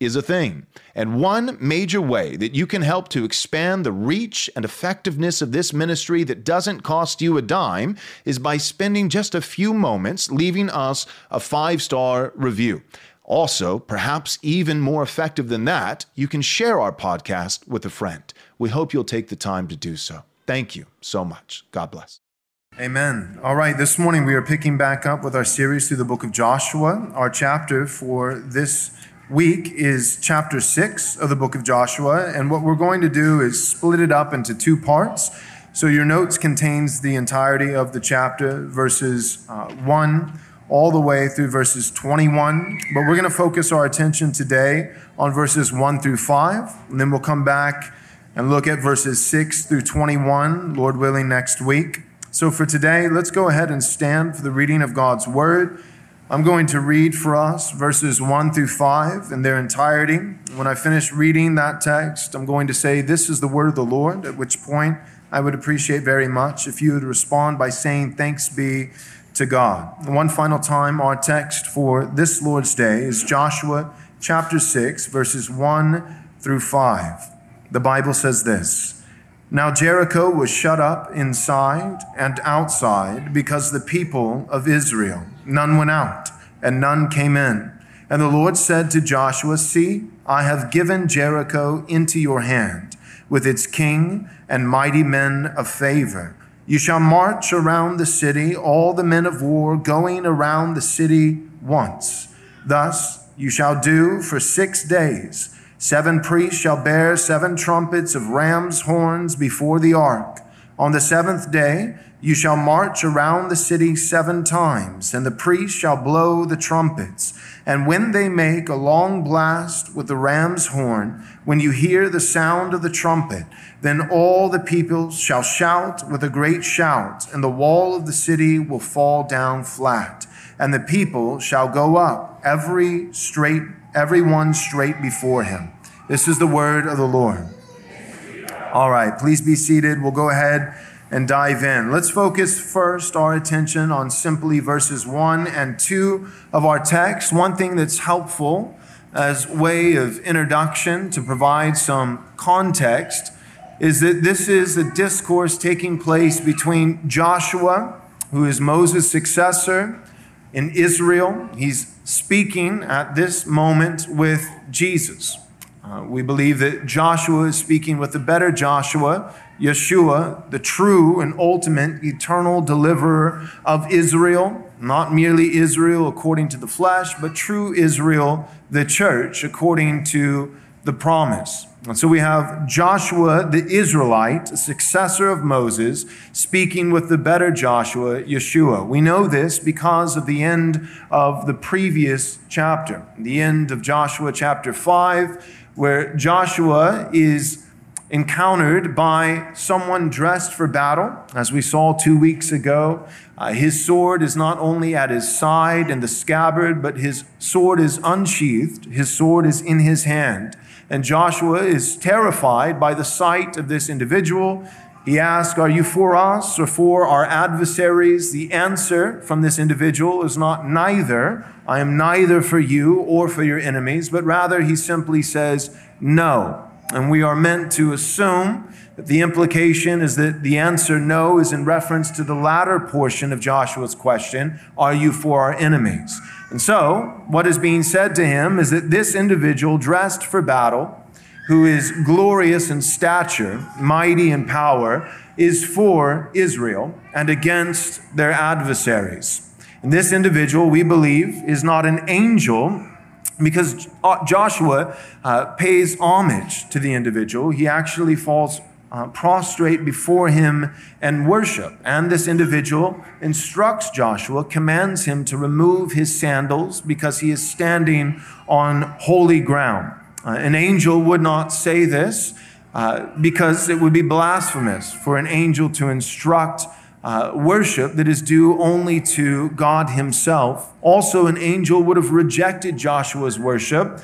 is a thing. And one major way that you can help to expand the reach and effectiveness of this ministry that doesn't cost you a dime is by spending just a few moments leaving us a 5-star review. Also, perhaps even more effective than that, you can share our podcast with a friend. We hope you'll take the time to do so. Thank you so much. God bless. Amen. All right, this morning we are picking back up with our series through the book of Joshua. Our chapter for this week is chapter 6 of the book of Joshua. And what we're going to do is split it up into two parts. So your notes contains the entirety of the chapter, verses 1 all the way through verses 21. But we're going to focus our attention today on verses 1 through 5. And then we'll come back and look at verses 6 through 21, Lord willing, next week. So for today, let's go ahead and stand for the reading of God's word. I'm going to read for us verses 1 through 5 in their entirety. When I finish reading that text, I'm going to say, "This is the word of the Lord," at which point I would appreciate very much if you would respond by saying, "Thanks be to God." One final time, our text for this Lord's Day is Joshua chapter 6, verses 1 through 5. The Bible says this: "Now Jericho was shut up inside and outside because the people of Israel, none went out and none came in. And the Lord said to Joshua, 'See, I have given Jericho into your hand with its king and mighty men of favor. You shall march around the city, all the men of war going around the city once. Thus you shall do for 6 days. 7 priests shall bear 7 trumpets of ram's horns before the ark. On the 7th day you shall march around the city 7 times, and the priests shall blow the trumpets. And when they make a long blast with the ram's horn, when you hear the sound of the trumpet, then all the people shall shout with a great shout, and the wall of the city will fall down flat, and the people shall go up, everyone straight before him.'" This is the word of the Lord. All right, please be seated. We'll go ahead and dive in. Let's focus first our attention on simply verses 1 and 2 of our text. One thing that's helpful as way of introduction to provide some context is that this is a discourse taking place between Joshua, who is Moses' successor in Israel. He's speaking at this moment with Jesus. We believe that Joshua is speaking with the better Joshua, Yeshua, the true and ultimate eternal deliverer of Israel, not merely Israel according to the flesh, but true Israel, the church, according to the promise. And so we have Joshua, the Israelite, successor of Moses, speaking with the better Joshua, Yeshua. We know this because of the end of the previous chapter, the end of Joshua chapter 5, where Joshua is encountered by someone dressed for battle. As we saw 2 weeks ago, his sword is not only at his side in the scabbard, but his sword is unsheathed. His sword is in his hand. And Joshua is terrified by the sight of this individual. He asks, "Are you for us or for our adversaries?" The answer from this individual is not "neither." I am neither for you or for your enemies, but rather he simply says, "No." And we are meant to assume that the implication is that the answer "no" is in reference to the latter portion of Joshua's question, "Are you for our enemies?" And so what is being said to him is that this individual dressed for battle, who is glorious in stature, mighty in power, is for Israel and against their adversaries. And this individual, we believe, is not an angel, because Joshua pays homage to the individual. He actually falls prostrate before him and worship. And this individual instructs Joshua, commands him to remove his sandals because he is standing on holy ground. An angel would not say this because it would be blasphemous for an angel to instruct worship that is due only to God himself. Also, an angel would have rejected Joshua's worship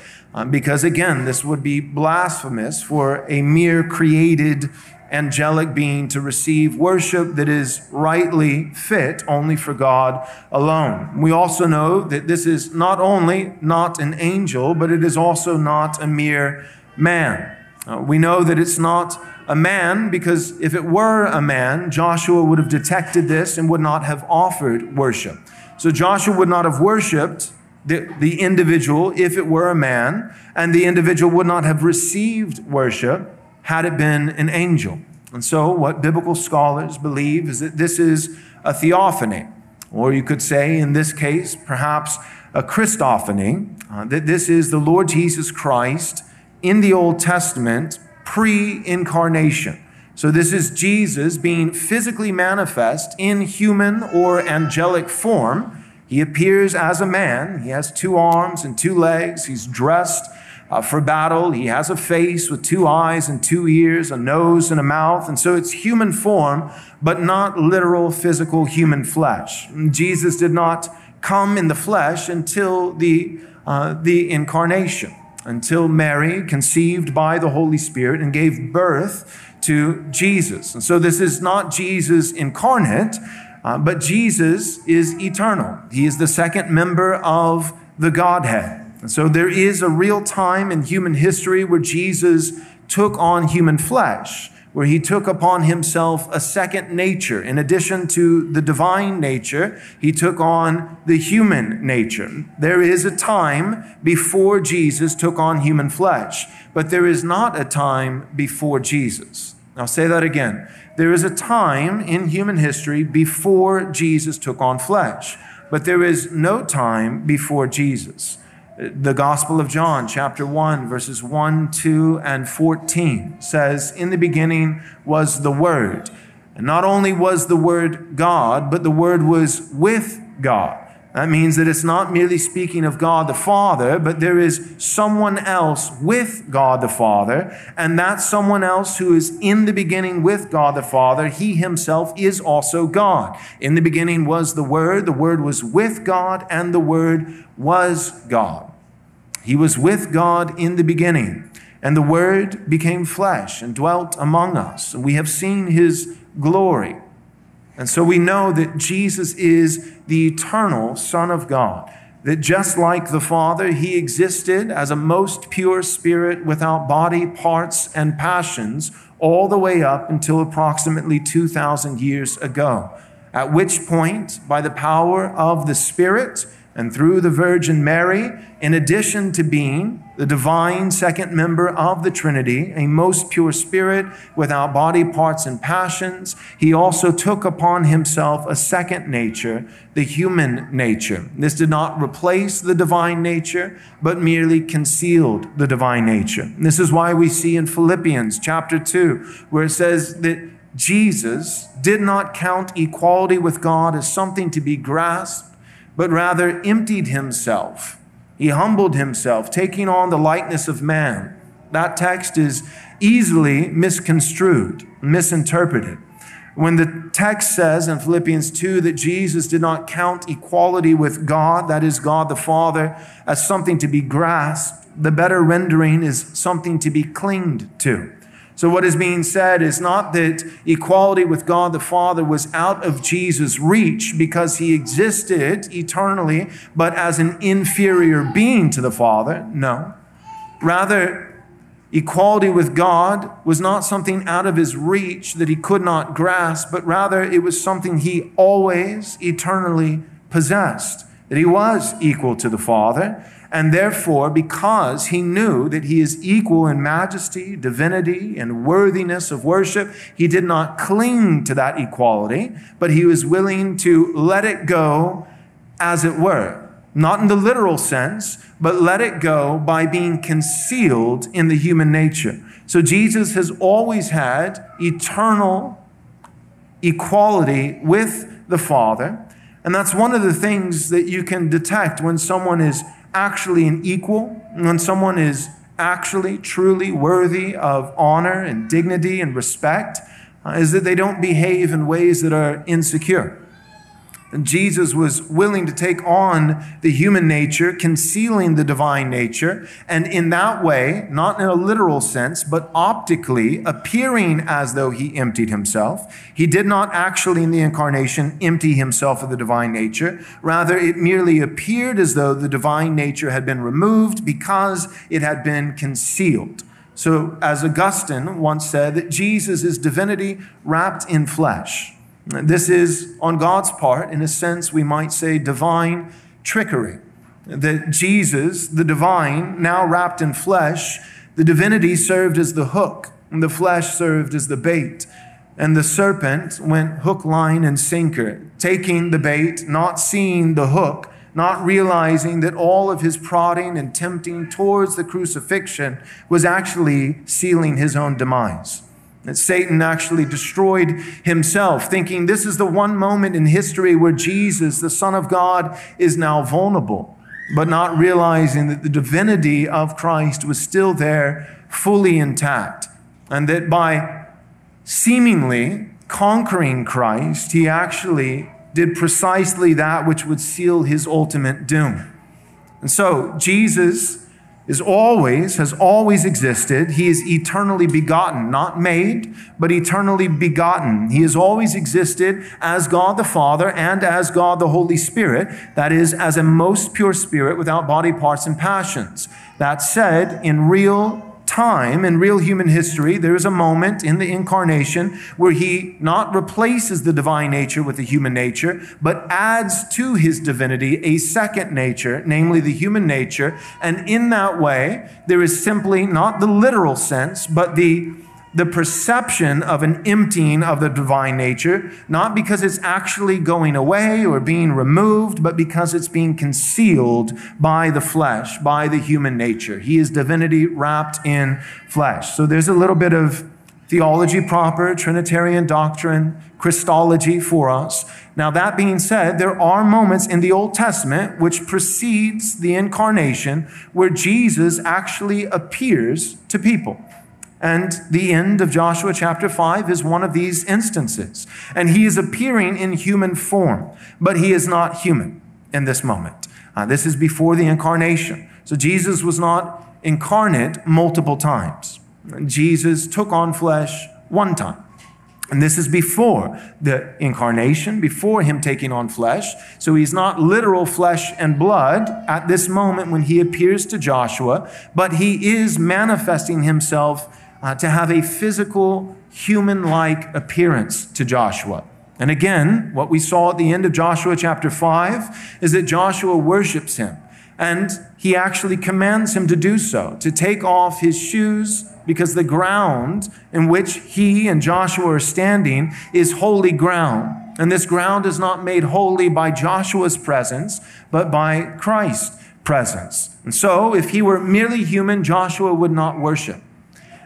because, again, this would be blasphemous for a mere created angelic being to receive worship that is rightly fit only for God alone. We also know that this is not only not an angel, but it is also not a mere man. We know that it's not a man because if it were a man, Joshua would have detected this and would not have offered worship. So Joshua would not have worshipped the individual if it were a man, and the individual would not have received worship had it been an angel. And so what biblical scholars believe is that this is a theophany, or you could say in this case, perhaps a Christophany, that this is the Lord Jesus Christ in the Old Testament pre-incarnation. So this is Jesus being physically manifest in human or angelic form. He appears as a man. He has two arms and two legs. He's dressed for battle. He has a face with two eyes and two ears, a nose and a mouth. And so it's human form, but not literal physical human flesh. Jesus did not come in the flesh until the incarnation, until Mary conceived by the Holy Spirit and gave birth to Jesus. And so this is not Jesus incarnate, but Jesus is eternal. He is the second member of the Godhead. And so there is a real time in human history where Jesus took on human flesh, where he took upon himself a second nature. In addition to the divine nature, he took on the human nature. There is a time before Jesus took on human flesh, but there is not a time before Jesus. I'll say that again. There is a time in human history before Jesus took on flesh, but there is no time before Jesus. The Gospel of John, chapter 1, verses 1, 2, and 14 says, "In the beginning was the Word. And not only was the Word God, but the Word was with God." That means that it's not merely speaking of God the Father, but there is someone else with God the Father, and that someone else who is in the beginning with God the Father, he himself is also God. In the beginning was the Word was with God, and the Word was God. He was with God in the beginning, and the Word became flesh and dwelt among us, and we have seen his glory. And so we know that Jesus is the eternal Son of God, that just like the Father, he existed as a most pure spirit without body, parts, and passions all the way up until approximately 2,000 years ago, at which point, by the power of the Spirit and through the Virgin Mary, in addition to being the divine second member of the Trinity, a most pure spirit without body, parts, and passions, he also took upon himself a second nature, the human nature. This did not replace the divine nature, but merely concealed the divine nature. This is why we see in Philippians chapter 2, where it says that Jesus did not count equality with God as something to be grasped, but rather emptied himself. He humbled himself, taking on the likeness of man. That text is easily misconstrued, misinterpreted. When the text says in Philippians 2 that Jesus did not count equality with God, that is God the Father, as something to be grasped, the better rendering is something to be clinged to. So what is being said is not that equality with God the Father was out of Jesus' reach because he existed eternally, but as an inferior being to the Father. No. Rather, equality with God was not something out of his reach that he could not grasp, but rather it was something he always eternally possessed, that he was equal to the Father. And therefore, because he knew that he is equal in majesty, divinity, and worthiness of worship, he did not cling to that equality, but he was willing to let it go, as it were. Not in the literal sense, but let it go by being concealed in the human nature. So Jesus has always had eternal equality with the Father. And that's one of the things that you can detect when someone is actually an equal, when someone is actually truly worthy of honor and dignity and respect, is that they don't behave in ways that are insecure. And Jesus was willing to take on the human nature, concealing the divine nature, and in that way, not in a literal sense, but optically appearing as though he emptied himself. He did not actually in the incarnation empty himself of the divine nature. Rather, it merely appeared as though the divine nature had been removed because it had been concealed. So as Augustine once said, that Jesus is divinity wrapped in flesh. This is, on God's part, in a sense, we might say divine trickery. That Jesus, the divine, now wrapped in flesh, the divinity served as the hook, and the flesh served as the bait. And the serpent went hook, line, and sinker, taking the bait, not seeing the hook, not realizing that all of his prodding and tempting towards the crucifixion was actually sealing his own demise. That Satan actually destroyed himself, thinking this is the one moment in history where Jesus, the Son of God, is now vulnerable, but not realizing that the divinity of Christ was still there, fully intact, and that by seemingly conquering Christ, he actually did precisely that which would seal his ultimate doom. And so Jesus has always existed. He is eternally begotten, not made, but eternally begotten. He has always existed as God the Father and as God the Holy Spirit, that is, as a most pure spirit without body parts and passions. That said, in real time, in real human history, there is a moment in the incarnation where he not replaces the divine nature with the human nature, but adds to his divinity a second nature, namely the human nature. And in that way, there is simply not the literal sense, but the perception of an emptying of the divine nature, not because it's actually going away or being removed, but because it's being concealed by the flesh, by the human nature. He is divinity wrapped in flesh. So there's a little bit of theology proper, Trinitarian doctrine, Christology for us. Now, that being said, there are moments in the Old Testament which precedes the incarnation where Jesus actually appears to people. And the end of Joshua chapter 5 is one of these instances. And he is appearing in human form, but he is not human in this moment. This is before the incarnation. So Jesus was not incarnate multiple times. Jesus took on flesh one time. And this is before the incarnation, before him taking on flesh. So he's not literal flesh and blood at this moment when he appears to Joshua, but he is manifesting himself to have a physical, human-like appearance to Joshua. And again, what we saw at the end of Joshua chapter 5 is that Joshua worships him. And he actually commands him to do so, to take off his shoes, because the ground in which he and Joshua are standing is holy ground. And this ground is not made holy by Joshua's presence, but by Christ's presence. And so if he were merely human, Joshua would not worship.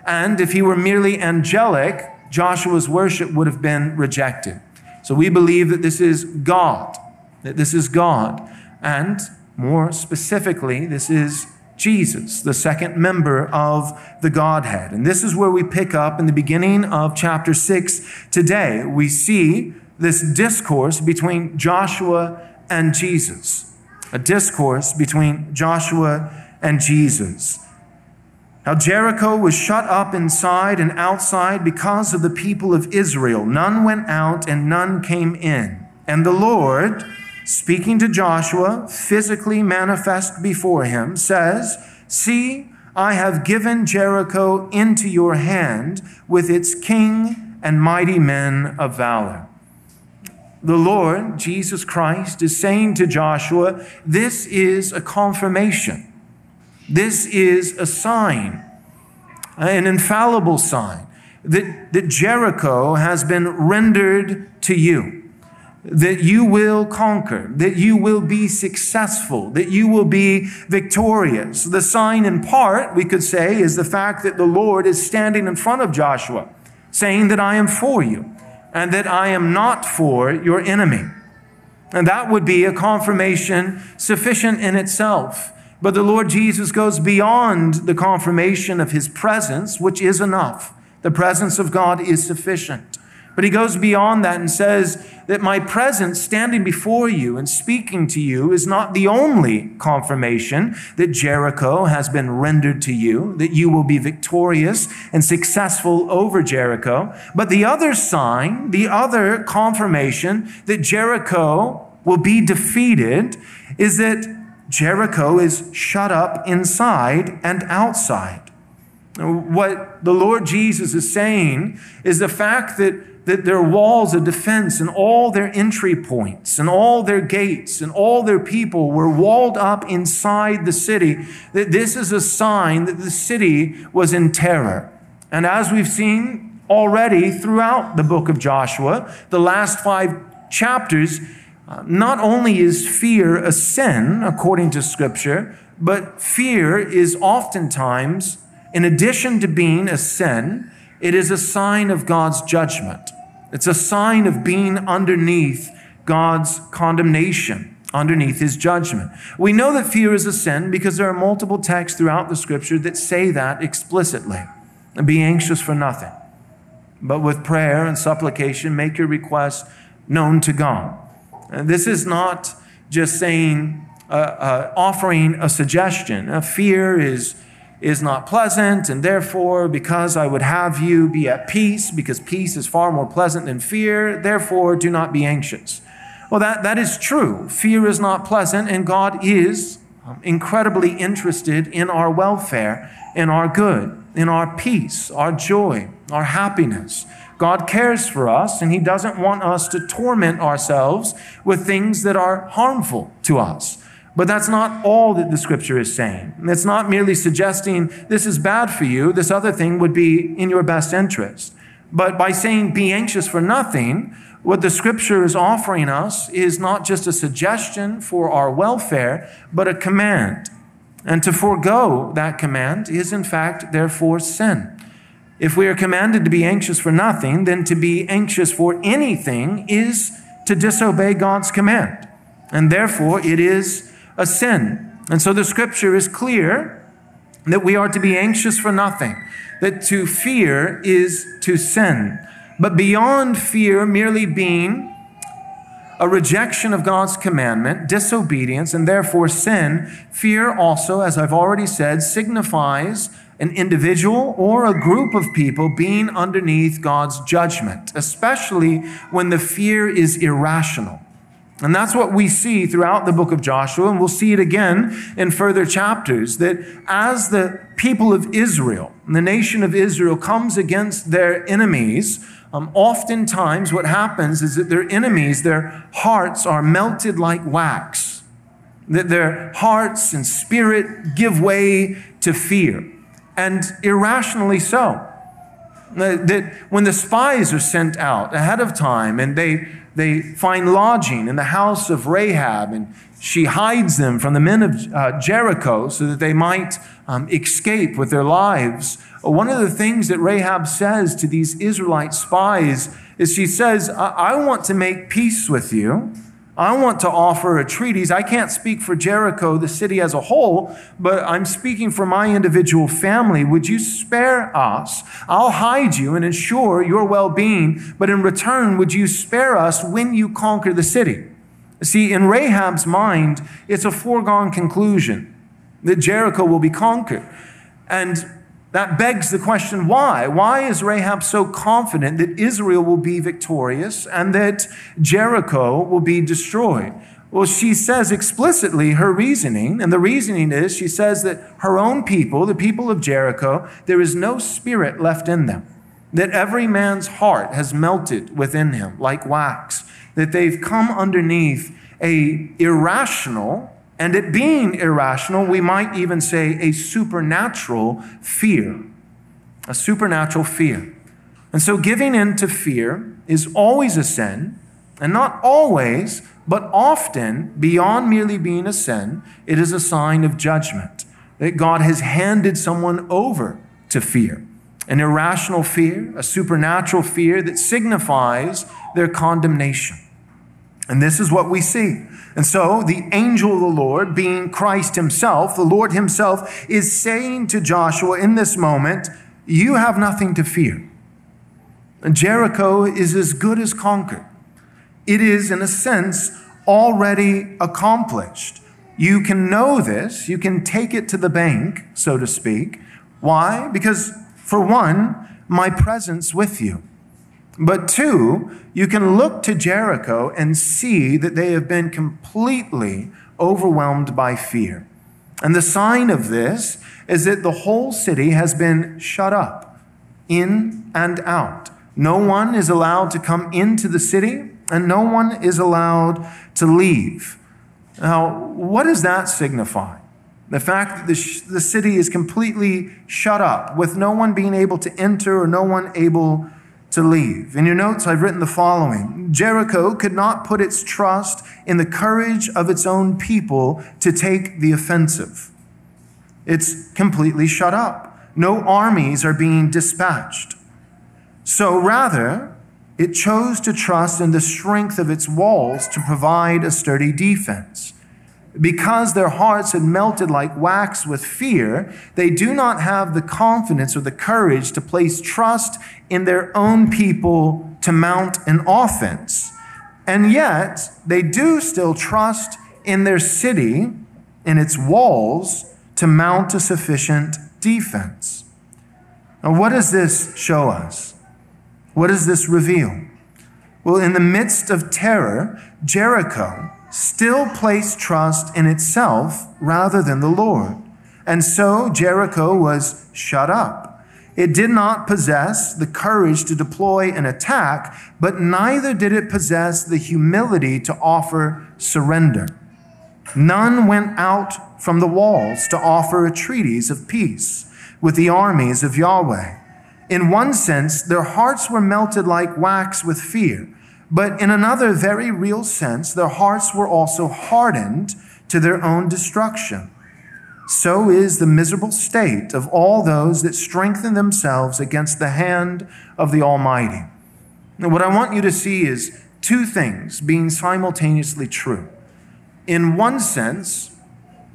And if he were merely angelic, Joshua's worship would have been rejected. So we believe that this is God, And more specifically, this is Jesus, the second member of the Godhead. And this is where we pick up in the beginning of chapter 6 today. We see this discourse between Joshua and Jesus. A discourse between Joshua and Jesus. Now Jericho was shut up inside and outside because of the people of Israel. None went out and none came in. And the Lord, speaking to Joshua, physically manifest before him, says, "See, I have given Jericho into your hand with its king and mighty men of valor." The Lord, Jesus Christ, is saying to Joshua, this is a confirmation. This is a sign, an infallible sign, that Jericho has been rendered to you. That you will conquer, that you will be successful, that you will be victorious. The sign in part, we could say, is the fact that the Lord is standing in front of Joshua, saying that I am for you and that I am not for your enemy. And that would be a confirmation sufficient in itself. But the Lord Jesus goes beyond the confirmation of his presence, which is enough. The presence of God is sufficient. But he goes beyond that and says that my presence standing before you and speaking to you is not the only confirmation that Jericho has been rendered to you, that you will be victorious and successful over Jericho. But the other sign, the other confirmation that Jericho will be defeated is that Jericho is shut up inside and outside. What the Lord Jesus is saying is the fact that their walls of defense and all their entry points and all their gates and all their people were walled up inside the city, that this is a sign that the city was in terror. And as we've seen already throughout the book of Joshua, the last 5 chapters, not only is fear a sin, according to Scripture, but fear is oftentimes, in addition to being a sin, it is a sign of God's judgment. It's a sign of being underneath God's condemnation, underneath his judgment. We know that fear is a sin because there are multiple texts throughout the Scripture that say that explicitly. And be anxious for nothing, but with prayer and supplication, make your request known to God. And this is not just saying, offering a suggestion. Fear is not pleasant, and therefore, because I would have you be at peace, because peace is far more pleasant than fear, therefore do not be anxious. Well, that is true. Fear is not pleasant, and God is incredibly interested in our welfare, in our good, in our peace, our joy, our happiness. God cares for us, and he doesn't want us to torment ourselves with things that are harmful to us. But that's not all that the Scripture is saying. It's not merely suggesting this is bad for you, this other thing would be in your best interest. But by saying be anxious for nothing, what the Scripture is offering us is not just a suggestion for our welfare, but a command. And to forego that command is in fact therefore sin. If we are commanded to be anxious for nothing, then to be anxious for anything is to disobey God's command. And therefore it is a sin. And so the Scripture is clear that we are to be anxious for nothing, that to fear is to sin. But beyond fear merely being a rejection of God's commandment, disobedience, and therefore sin, fear also, as I've already said, signifies an individual or a group of people being underneath God's judgment, especially when the fear is irrational. And that's what we see throughout the book of Joshua, and we'll see it again in further chapters, that as the people of Israel, the nation of Israel, comes against their enemies, oftentimes what happens is that their enemies, their hearts are melted like wax, that their hearts and spirit give way to fear, and irrationally so. That when the spies are sent out ahead of time and they find lodging in the house of Rahab, and she hides them from the men of Jericho so that they might escape with their lives. One of the things that Rahab says to these Israelite spies is she says, I want to make peace with you. I want to offer a treaty. I can't speak for Jericho, the city as a whole, but I'm speaking for my individual family. Would you spare us? I'll hide you and ensure your well-being, but in return, would you spare us when you conquer the city? See, in Rahab's mind, it's a foregone conclusion that Jericho will be conquered. And that begs the question, why? Why is Rahab so confident that Israel will be victorious and that Jericho will be destroyed? Well, she says explicitly her reasoning, and the reasoning is she says that her own people, the people of Jericho, there is no spirit left in them, that every man's heart has melted within him like wax, that they've come underneath a irrational, and it being irrational, we might even say a supernatural fear. A supernatural fear. And so giving in to fear is always a sin, and not always, but often, beyond merely being a sin, it is a sign of judgment, that God has handed someone over to fear. An irrational fear, a supernatural fear that signifies their condemnation. And this is what we see. And so the angel of the Lord, being Christ himself, the Lord himself, is saying to Joshua in this moment, you have nothing to fear. And Jericho is as good as conquered. It is, in a sense, already accomplished. You can know this. You can take it to the bank, so to speak. Why? Because, for one, my presence with you. But two, you can look to Jericho and see that they have been completely overwhelmed by fear. And the sign of this is that the whole city has been shut up, in and out. No one is allowed to come into the city, and no one is allowed to leave. Now, what does that signify? The fact that the city is completely shut up, with no one being able to enter or no one able to leave. In your notes, I've written the following. Jericho could not put its trust in the courage of its own people to take the offensive. It's completely shut up. No armies are being dispatched. So rather, it chose to trust in the strength of its walls to provide a sturdy defense. Because their hearts had melted like wax with fear, they do not have the confidence or the courage to place trust in their own people to mount an offense. And yet, they do still trust in their city, in its walls, to mount a sufficient defense. Now, what does this show us? What does this reveal? Well, in the midst of terror, Jericho still placed trust in itself rather than the Lord. And so Jericho was shut up. It did not possess the courage to deploy an attack, but neither did it possess the humility to offer surrender. None went out from the walls to offer a treaties of peace with the armies of Yahweh. In one sense, their hearts were melted like wax with fear, but in another very real sense, their hearts were also hardened to their own destruction. So is the miserable state of all those that strengthen themselves against the hand of the Almighty. Now, what I want you to see is two things being simultaneously true. In one sense,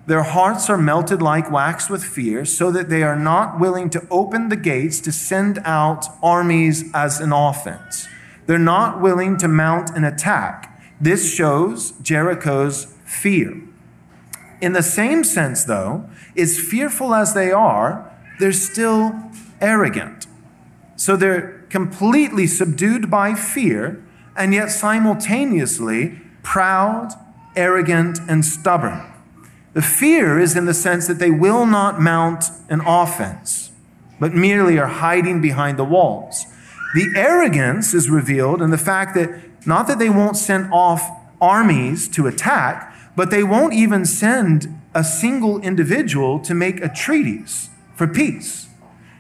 their hearts are melted like wax with fear, so that they are not willing to open the gates to send out armies as an offense. They're not willing to mount an attack. This shows Jericho's fear. In the same sense, though, as fearful as they are, they're still arrogant. So they're completely subdued by fear, and yet simultaneously proud, arrogant, and stubborn. The fear is in the sense that they will not mount an offense, but merely are hiding behind the walls. The arrogance is revealed in the fact that not that they won't send off armies to attack, but they won't even send a single individual to make a treaties for peace.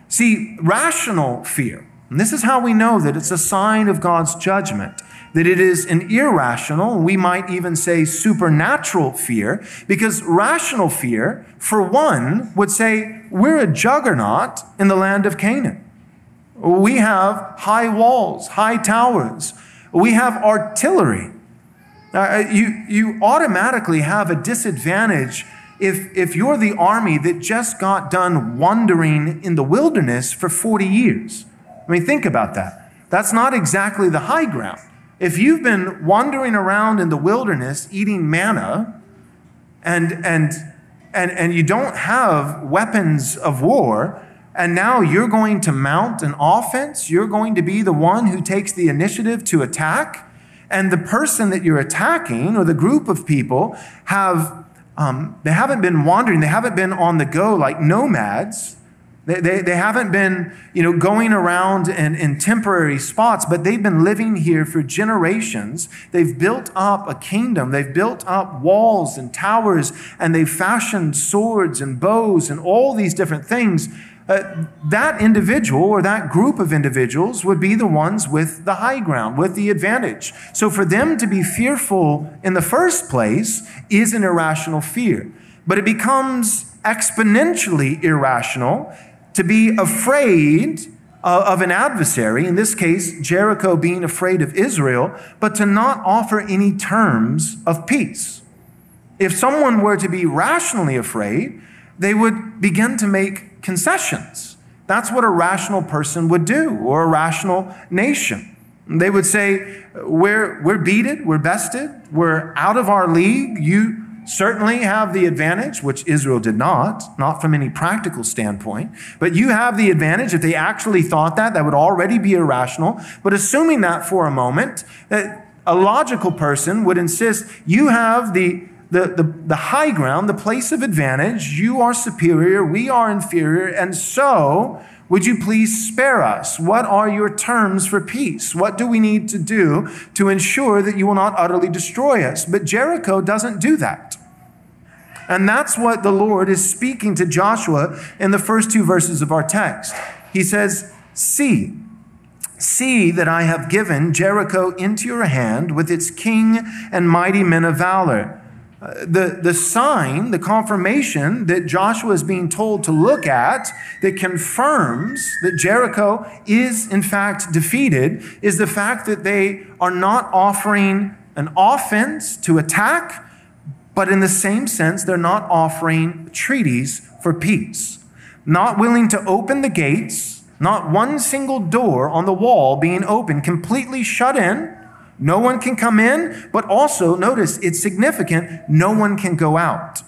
See, rational fear, and this is how we know that it's a sign of God's judgment, that it is an irrational, we might even say supernatural fear, because rational fear, for one, would say, we're a juggernaut in the land of Canaan. We have high walls, high towers. We have artillery. You automatically have a disadvantage if you're the army that just got done wandering in the wilderness for 40 years. I mean, think about that. That's not exactly the high ground. If you've been wandering around in the wilderness eating manna and you don't have weapons of war, and now you're going to mount an offense, you're going to be the one who takes the initiative to attack, and the person that you're attacking or the group of people have, they haven't been wandering, they haven't been on the go like nomads. They haven't been, going around in temporary spots, but they've been living here for generations. They've built up a kingdom. They've built up walls and towers, and they've fashioned swords and bows and all these different things. That individual or that group of individuals would be the ones with the high ground, with the advantage. So for them to be fearful in the first place is an irrational fear, but it becomes exponentially irrational to be afraid of an adversary, in this case, Jericho being afraid of Israel, but to not offer any terms of peace. If someone were to be rationally afraid, they would begin to make concessions. That's what a rational person would do, or a rational nation. They would say, we're beaten, we're bested, we're out of our league. You certainly have the advantage, which Israel did not from any practical standpoint, but you have the advantage. If they actually thought that, that would already be irrational. But assuming that for a moment, that a logical person would insist, you have the high ground, the place of advantage, you are superior, we are inferior, and so would you please spare us? What are your terms for peace? What do we need to do to ensure that you will not utterly destroy us? But Jericho doesn't do that. And that's what the Lord is speaking to Joshua in the first two verses of our text. He says, See that I have given Jericho into your hand with its king and mighty men of valor. The sign, the confirmation that Joshua is being told to look at that confirms that Jericho is in fact defeated is the fact that they are not offering an offense to attack, but in the same sense, they're not offering treaties for peace. Not willing to open the gates, not one single door on the wall being open, completely shut in. No one can come in, but also, notice, it's significant, no one can go out.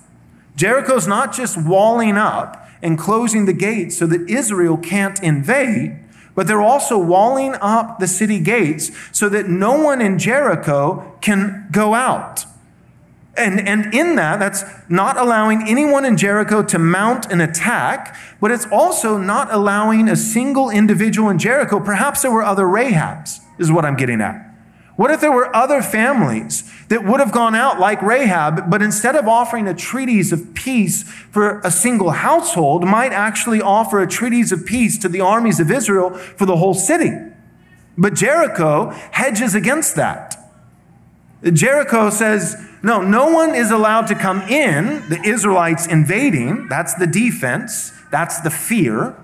Jericho's not just walling up and closing the gates so that Israel can't invade, but they're also walling up the city gates so that no one in Jericho can go out. And in that, that's not allowing anyone in Jericho to mount an attack, but it's also not allowing a single individual in Jericho. Perhaps there were other Rahabs, is what I'm getting at. What if there were other families that would have gone out like Rahab, but instead of offering a treaties of peace for a single household, might actually offer a treaties of peace to the armies of Israel for the whole city? But Jericho hedges against that. Jericho says, no one is allowed to come in. The Israelites invading, that's the defense, that's the fear.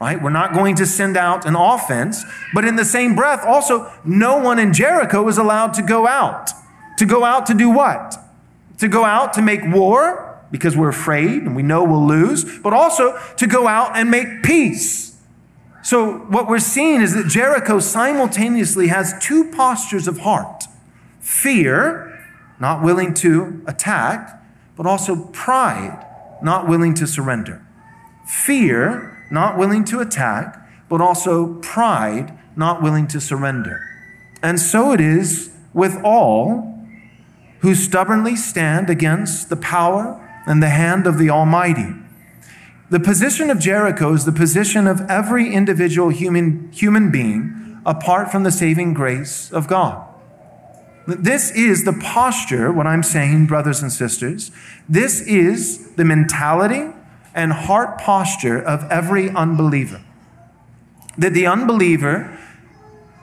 Right? We're not going to send out an offense, but in the same breath, also, no one in Jericho is allowed to go out. To go out to do what? To go out to make war, because we're afraid and we know we'll lose, but also to go out and make peace. So what we're seeing is that Jericho simultaneously has two postures of heart. Fear, not willing to attack, but also pride, not willing to surrender. Fear, not willing to attack, but also pride, not willing to surrender. And so it is with all who stubbornly stand against the power and the hand of the Almighty. The position of Jericho is the position of every individual human being apart from the saving grace of God. This is the posture, what I'm saying, brothers and sisters. This is the mentality and heart posture of every unbeliever. That the unbeliever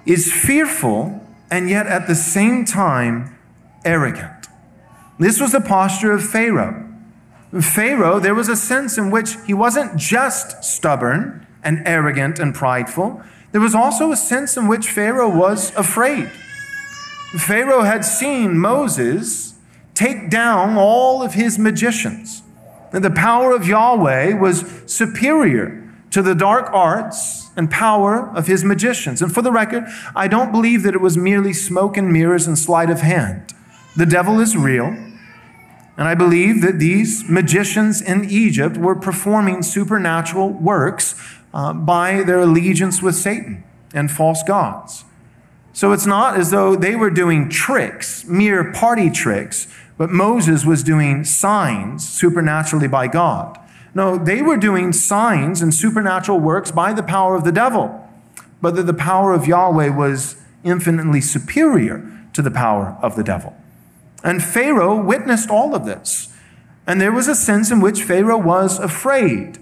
is fearful and yet at the same time arrogant. This was the posture of Pharaoh. Pharaoh, there was a sense in which he wasn't just stubborn and arrogant and prideful. There was also a sense in which Pharaoh was afraid. Pharaoh had seen Moses take down all of his magicians. And the power of Yahweh was superior to the dark arts and power of his magicians. And for the record, I don't believe that it was merely smoke and mirrors and sleight of hand. The devil is real, and I believe that these magicians in Egypt were performing supernatural works by their allegiance with Satan and false gods. So it's not as though they were doing tricks, mere party tricks, but Moses was doing signs supernaturally by God. No, they were doing signs and supernatural works by the power of the devil, but that the power of Yahweh was infinitely superior to the power of the devil. And Pharaoh witnessed all of this. And there was a sense in which Pharaoh was afraid.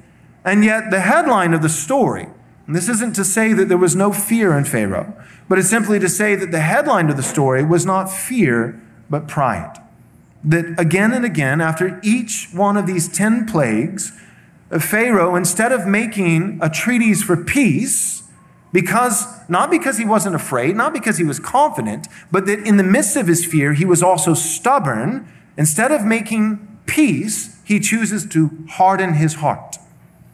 And yet the headline of the story, and this isn't to say that there was no fear in Pharaoh, but it's simply to say that the headline of the story was not fear, but pride. That again and again, after each one of these 10 plagues, Pharaoh, instead of making a treaties for peace, not because he wasn't afraid, not because he was confident, but that in the midst of his fear, he was also stubborn. Instead of making peace, he chooses to harden his heart.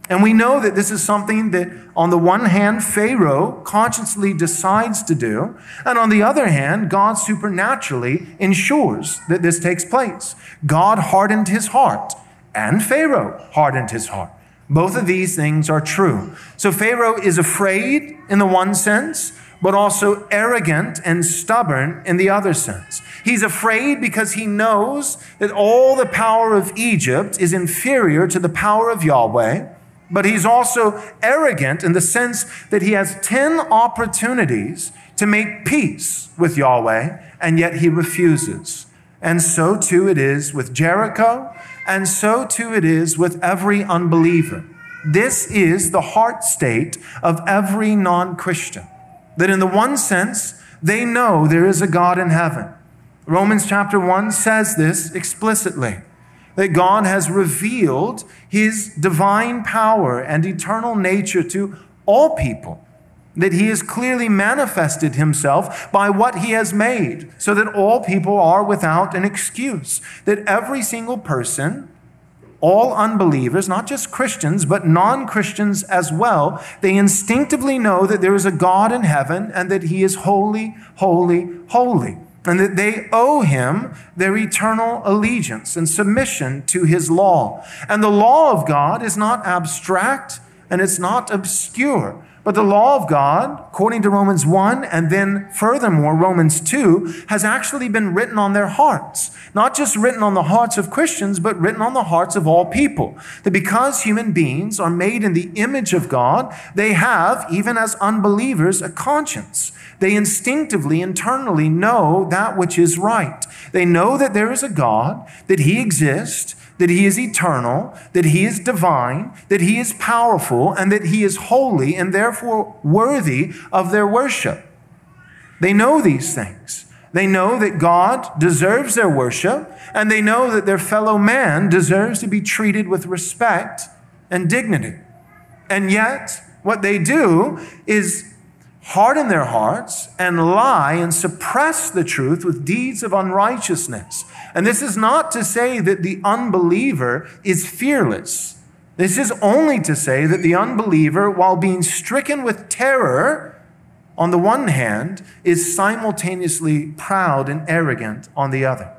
And we know that this is something that, on the one hand, Pharaoh consciously decides to do, and on the other hand, God supernaturally ensures that this takes place. God hardened his heart, and Pharaoh hardened his heart. Both of these things are true. So Pharaoh is afraid in the one sense, but also arrogant and stubborn in the other sense. He's afraid because he knows that all the power of Egypt is inferior to the power of Yahweh, but he's also arrogant in the sense that he has 10 opportunities to make peace with Yahweh, and yet he refuses. And so too it is with Jericho, and so too it is with every unbeliever. This is the heart state of every non-Christian. That in the one sense, they know there is a God in heaven. Romans chapter 1 says this explicitly, that God has revealed his divine power and eternal nature to all people, that he has clearly manifested himself by what he has made, so that all people are without an excuse, that every single person, all unbelievers, not just Christians, but non-Christians as well, they instinctively know that there is a God in heaven and that he is holy, holy, holy, and that they owe him their eternal allegiance and submission to his law. And the law of God is not abstract and it's not obscure, but the law of God, according to Romans 1 and then furthermore Romans 2, has actually been written on their hearts. Not just written on the hearts of Christians, but written on the hearts of all people. That because human beings are made in the image of God, they have, even as unbelievers, a conscience. They instinctively, internally know that which is right. They know that there is a God, that he exists, that he is eternal, that he is divine, that he is powerful, and that he is holy and therefore worthy of their worship. They know these things. They know that God deserves their worship, and they know that their fellow man deserves to be treated with respect and dignity. And yet, what they do is harden their hearts and lie and suppress the truth with deeds of unrighteousness. And this is not to say that the unbeliever is fearless. This is only to say that the unbeliever, while being stricken with terror, on the one hand, is simultaneously proud and arrogant on the other.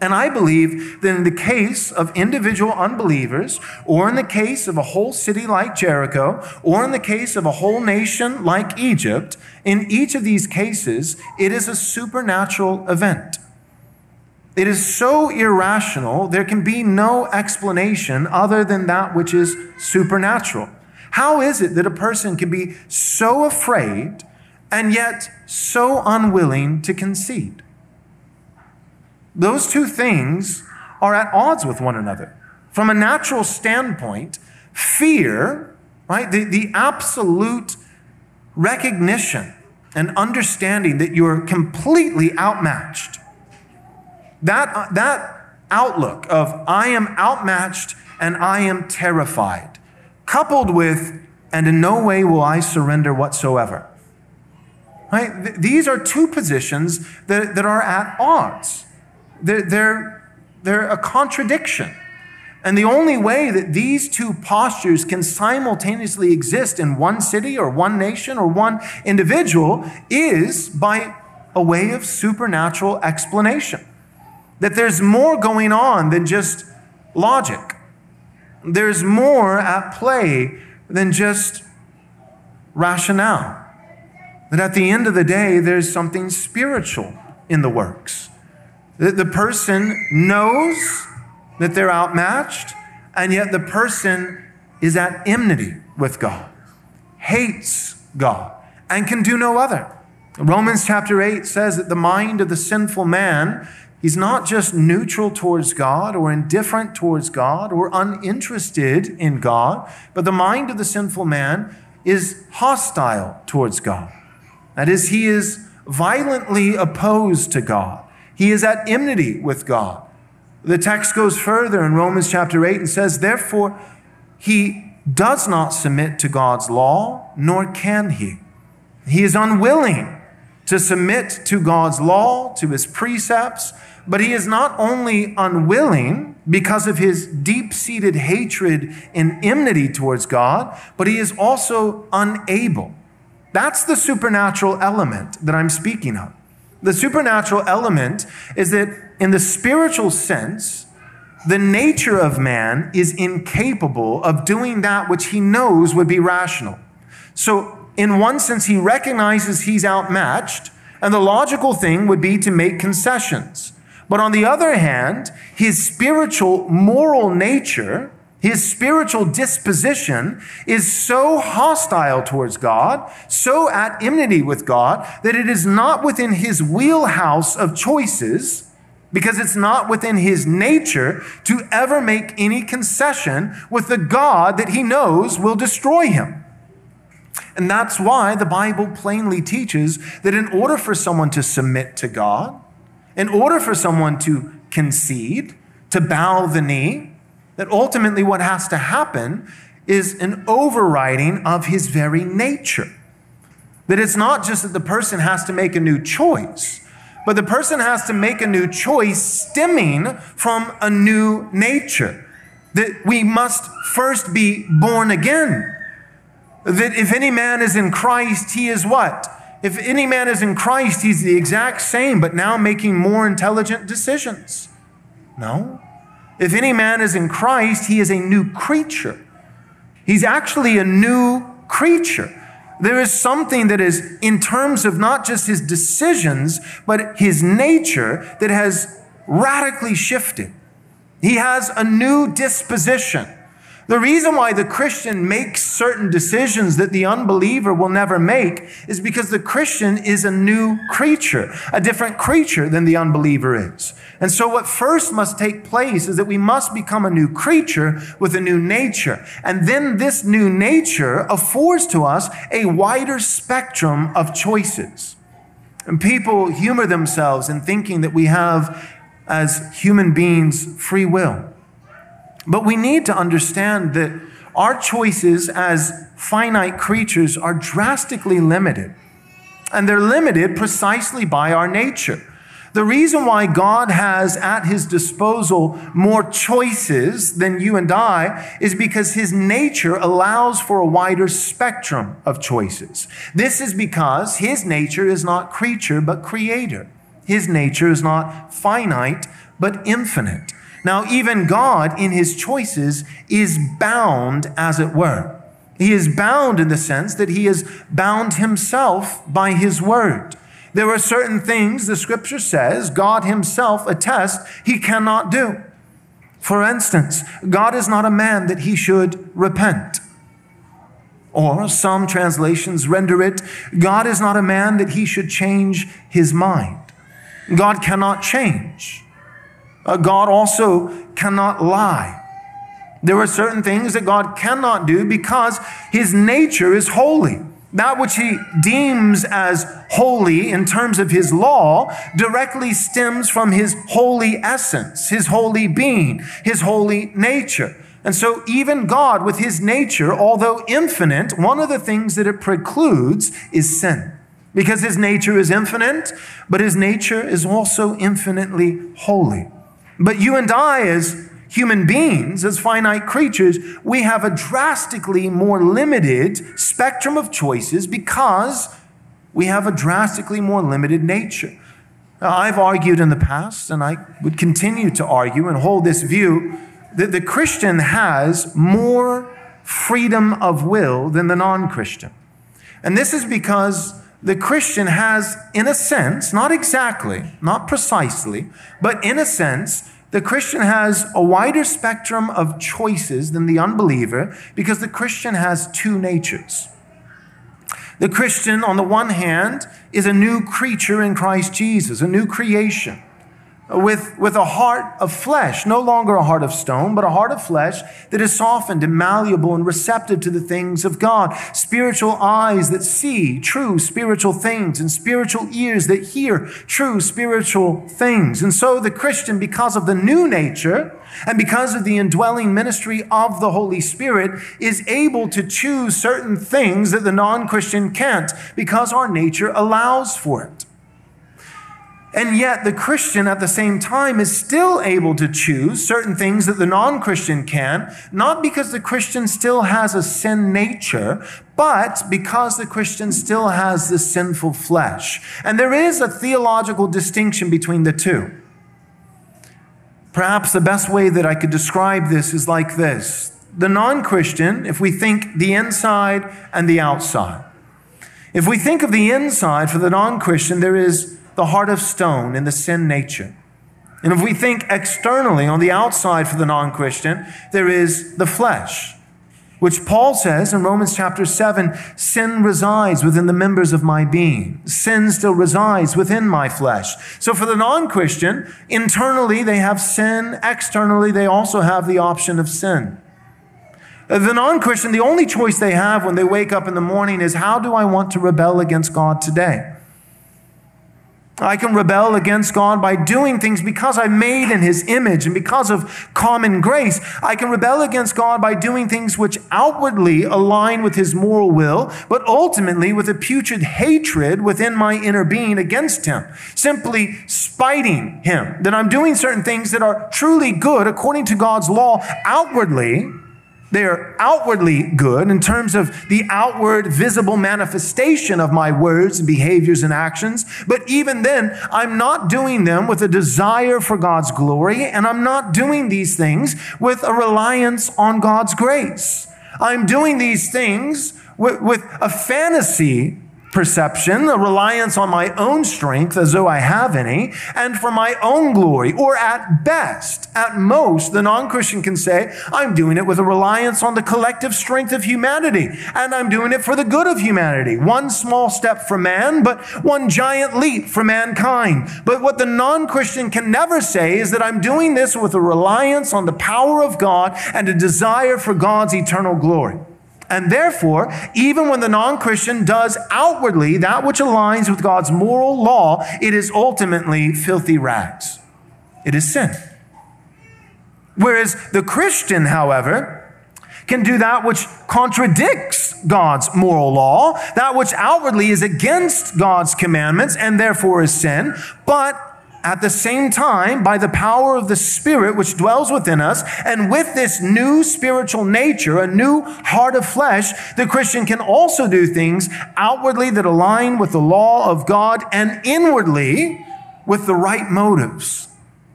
And I believe that in the case of individual unbelievers, or in the case of a whole city like Jericho, or in the case of a whole nation like Egypt, in each of these cases, it is a supernatural event. It is so irrational, there can be no explanation other than that which is supernatural. How is it that a person can be so afraid and yet so unwilling to concede? Those two things are at odds with one another. From a natural standpoint, fear, right, the absolute recognition and understanding that you're completely outmatched, that outlook of I am outmatched and I am terrified, coupled with, and in no way will I surrender whatsoever. Right? These are two positions that are at odds. They're a contradiction. And the only way that these two postures can simultaneously exist in one city or one nation or one individual is by a way of supernatural explanation. That there's more going on than just logic. There's more at play than just rationale. That at the end of the day, there's something spiritual in the works. That the person knows that they're outmatched, and yet the person is at enmity with God, hates God, and can do no other. Romans chapter 8 says that the mind of the sinful man, he's not just neutral towards God or indifferent towards God or uninterested in God, but the mind of the sinful man is hostile towards God. That is, he is violently opposed to God. He is at enmity with God. The text goes further in Romans chapter 8 and says, therefore, he does not submit to God's law, nor can he. He is unwilling to submit to God's law, to his precepts, But he is not only unwilling because of his deep-seated hatred and enmity towards God, but he is also unable. That's the supernatural element that I'm speaking of. The supernatural element is that in the spiritual sense, the nature of man is incapable of doing that which he knows would be rational. So in one sense, he recognizes he's outmatched, and the logical thing would be to make concessions. But on the other hand, his spiritual moral nature, his spiritual disposition is so hostile towards God, so at enmity with God, that it is not within his wheelhouse of choices, because it's not within his nature to ever make any concession with the God that he knows will destroy him. And that's why the Bible plainly teaches that in order for someone to submit to God, in order for someone to concede, to bow the knee, that ultimately what has to happen is an overriding of his very nature. That it's not just that the person has to make a new choice, but the person has to make a new choice stemming from a new nature. That we must first be born again. That if any man is in Christ, he is what? If any man is in Christ, he's the exact same, but now making more intelligent decisions. No. If any man is in Christ, he is a new creature. He's actually a new creature. There is something that is in terms of not just his decisions, but his nature that has radically shifted. He has a new disposition. The reason why the Christian makes certain decisions that the unbeliever will never make is because the Christian is a new creature, a different creature than the unbeliever is. And so what first must take place is that we must become a new creature with a new nature. And then this new nature affords to us a wider spectrum of choices. And people humor themselves in thinking that we have, as human beings, free will. But we need to understand that our choices as finite creatures are drastically limited. And they're limited precisely by our nature. The reason why God has at his disposal more choices than you and I is because his nature allows for a wider spectrum of choices. This is because his nature is not creature, but creator. His nature is not finite, but infinite. Now, even God in his choices is bound, as it were. He is bound in the sense that he is bound himself by his word. There are certain things the scripture says God himself attests he cannot do. For instance, God is not a man that he should repent. Or some translations render it, God is not a man that he should change his mind. God cannot change. God also cannot lie. There are certain things that God cannot do because his nature is holy. That which he deems as holy in terms of his law directly stems from his holy essence, his holy being, his holy nature. And so even God with his nature, although infinite, one of the things that it precludes is sin. Because his nature is infinite, but his nature is also infinitely holy. But you and I, as human beings, as finite creatures, we have a drastically more limited spectrum of choices because we have a drastically more limited nature. Now, I've argued in the past, and I would continue to argue and hold this view, that the Christian has more freedom of will than the non-Christian. And this is because the Christian has, in a sense, not exactly, not precisely, but in a sense, the Christian has a wider spectrum of choices than the unbeliever because the Christian has two natures. The Christian, on the one hand, is a new creature in Christ Jesus, a new creation, with a heart of flesh, no longer a heart of stone, but a heart of flesh that is softened and malleable and receptive to the things of God. Spiritual eyes that see true spiritual things and spiritual ears that hear true spiritual things. And so the Christian, because of the new nature and because of the indwelling ministry of the Holy Spirit, is able to choose certain things that the non-Christian can't because our nature allows for it. And yet the Christian at the same time is still able to choose certain things that the non-Christian can, not because the Christian still has a sin nature, but because the Christian still has the sinful flesh. And there is a theological distinction between the two. Perhaps the best way that I could describe this is like this. The non-Christian, if we think the inside and the outside. If we think of the inside for the non-Christian, there is the heart of stone and the sin nature. And if we think externally on the outside for the non-Christian, there is the flesh, which Paul says in Romans chapter 7, sin resides within the members of my being. Sin still resides within my flesh. So for the non-Christian, internally they have sin, externally they also have the option of sin. The non-Christian, the only choice they have when they wake up in the morning is, how do I want to rebel against God today? I can rebel against God by doing things because I'm made in His image and because of common grace. I can rebel against God by doing things which outwardly align with His moral will, but ultimately with a putrid hatred within my inner being against Him, simply spiting Him. That I'm doing certain things that are truly good according to God's law outwardly. They are outwardly good in terms of the outward visible manifestation of my words and behaviors and actions. But even then, I'm not doing them with a desire for God's glory, and I'm not doing these things with a reliance on God's grace. I'm doing these things with a fantasy perception, a reliance on my own strength, as though I have any, and for my own glory, or at best, at most, the non-Christian can say, I'm doing it with a reliance on the collective strength of humanity, and I'm doing it for the good of humanity. One small step for man, but one giant leap for mankind. But what the non-Christian can never say is that I'm doing this with a reliance on the power of God and a desire for God's eternal glory. And therefore, even when the non-Christian does outwardly that which aligns with God's moral law, it is ultimately filthy rags. It is sin. Whereas the Christian, however, can do that which contradicts God's moral law, that which outwardly is against God's commandments and therefore is sin, but at the same time, by the power of the Spirit which dwells within us, and with this new spiritual nature, a new heart of flesh, the Christian can also do things outwardly that align with the law of God and inwardly with the right motives,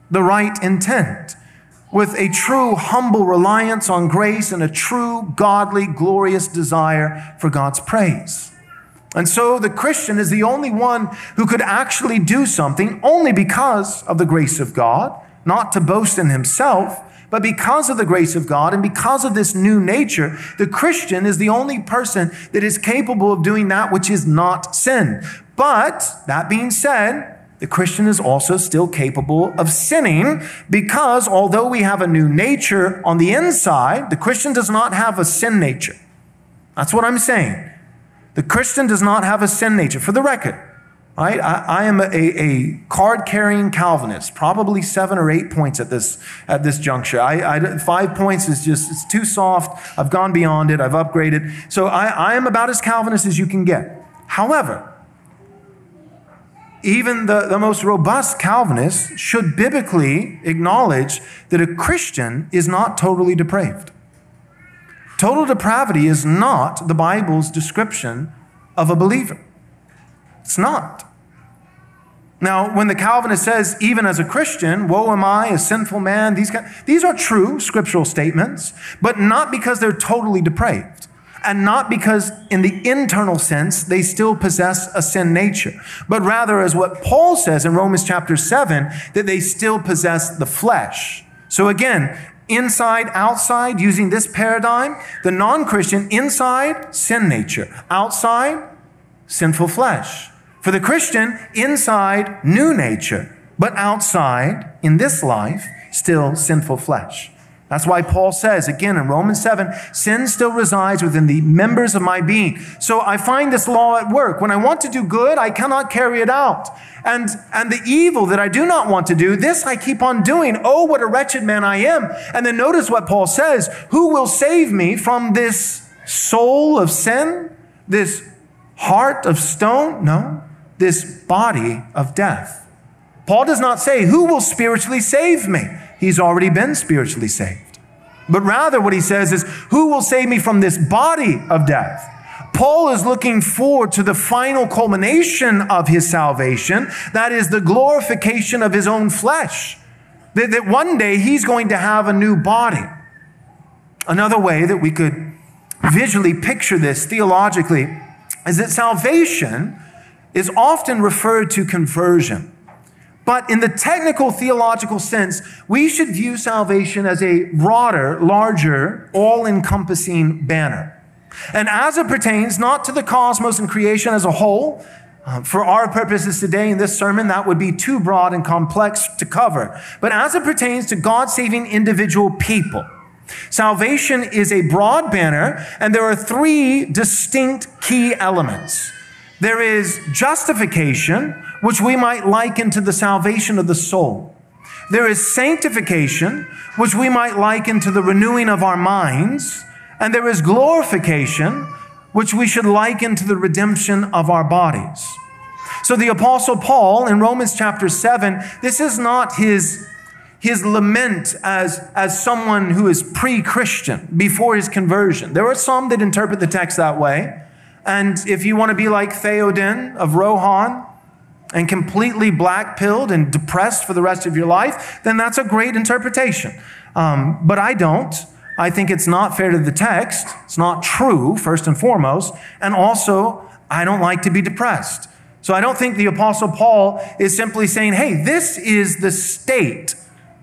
the right intent, with a true humble reliance on grace and a true godly glorious desire for God's praise. And so the Christian is the only one who could actually do something only because of the grace of God, not to boast in himself, but because of the grace of God and because of this new nature. The Christian is the only person that is capable of doing that which is not sin. But that being said, the Christian is also still capable of sinning, because although we have a new nature on the inside, the Christian does not have a sin nature. That's what I'm saying. The Christian does not have a sin nature. For the record, right? I am a card-carrying Calvinist, probably 7 or 8 points at this juncture. 5 points is just, it's too soft. I've gone beyond it. I've upgraded. So I am about as Calvinist as you can get. However, even the most robust Calvinist should biblically acknowledge that a Christian is not totally depraved. Total depravity is not the Bible's description of a believer. It's not. Now, when the Calvinist says, even as a Christian, woe am I, a sinful man, these are true scriptural statements, but not because they're totally depraved, and not because in the internal sense they still possess a sin nature, but rather as what Paul says in Romans chapter 7, that they still possess the flesh. So again, inside, outside, using this paradigm, the non-Christian, inside, sin nature. Outside, sinful flesh. For the Christian, inside, new nature. But outside, in this life, still sinful flesh. That's why Paul says, again, in Romans 7, sin still resides within the members of my being. So I find this law at work. When I want to do good, I cannot carry it out. And the evil that I do not want to do, this I keep on doing. Oh, what a wretched man I am. And then notice what Paul says. Who will save me from this soul of sin? This heart of stone? No. This body of death. Paul does not say, who will spiritually save me? He's already been spiritually saved. But rather what he says is, who will save me from this body of death? Paul is looking forward to the final culmination of his salvation, that is the glorification of his own flesh, that one day he's going to have a new body. Another way that we could visually picture this theologically is that salvation is often referred to conversion. But in the technical theological sense, we should view salvation as a broader, larger, all-encompassing banner. And as it pertains not to the cosmos and creation as a whole, for our purposes today in this sermon, that would be too broad and complex to cover. But as it pertains to God saving individual people, salvation is a broad banner, and there are three distinct key elements. There is justification, which we might liken to the salvation of the soul. There is sanctification, which we might liken to the renewing of our minds. And there is glorification, which we should liken to the redemption of our bodies. So the Apostle Paul in Romans chapter 7, this is not his lament as someone who is pre-Christian before his conversion. There are some that interpret the text that way. And if you want to be like Theoden of Rohan and completely black-pilled and depressed for the rest of your life, then that's a great interpretation. But I don't. I think it's not fair to the text. It's not true, first and foremost. And also, I don't like to be depressed. So I don't think the Apostle Paul is simply saying, hey, this is the state,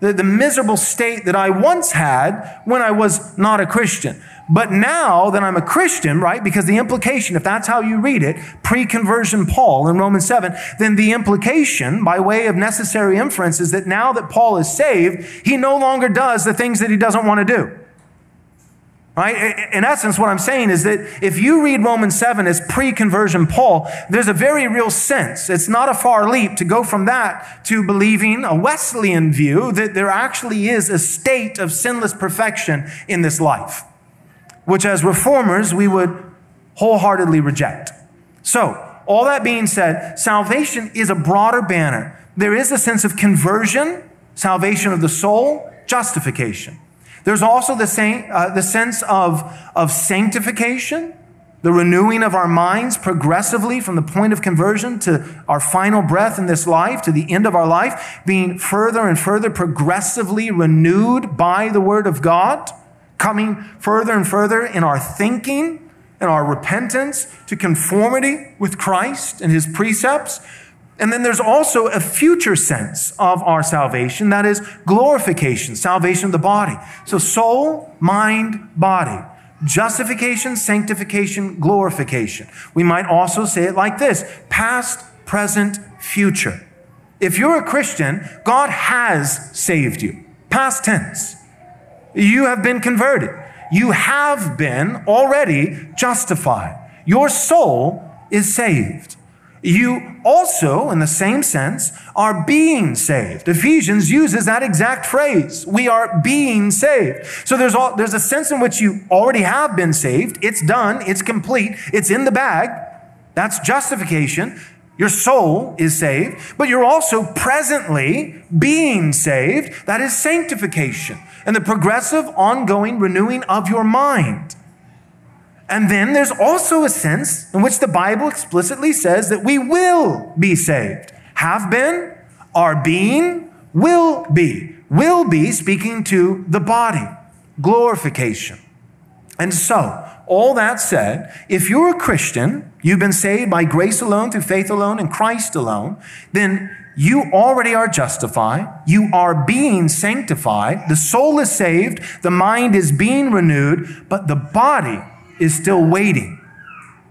the miserable state that I once had when I was not a Christian. But now that I'm a Christian, right, because the implication, if that's how you read it, pre-conversion Paul in Romans 7, then the implication by way of necessary inference is that now that Paul is saved, he no longer does the things that he doesn't want to do. Right? In essence, what I'm saying is that if you read Romans 7 as pre-conversion Paul, there's a very real sense. It's not a far leap to go from that to believing a Wesleyan view that there actually is a state of sinless perfection in this life, which as reformers, we would wholeheartedly reject. So, all that being said, salvation is a broader banner. There is a sense of conversion, salvation of the soul, justification. There's also the sense of sanctification, the renewing of our minds progressively from the point of conversion to our final breath in this life, to the end of our life, being further and further progressively renewed by the Word of God, coming further and further in our thinking, in our repentance, to conformity with Christ and His precepts. And then there's also a future sense of our salvation, that is glorification, salvation of the body. So soul, mind, body. Justification, sanctification, glorification. We might also say it like this: past, present, future. If you're a Christian, God has saved you. Past tense. You have been converted. You have been already justified. Your soul is saved. You also, in the same sense, are being saved. Ephesians uses that exact phrase. We are being saved. So there's a sense in which you already have been saved. It's done. It's complete. It's in the bag. That's justification. Your soul is saved, but you're also presently being saved. That is sanctification and the progressive, ongoing renewing of your mind. And then there's also a sense in which the Bible explicitly says that we will be saved. Have been, are being, will be. Will be, speaking to the body. Glorification. And so, all that said, if you're a Christian, you've been saved by grace alone, through faith alone, and Christ alone, then you already are justified. You are being sanctified. The soul is saved. The mind is being renewed. But the body is still waiting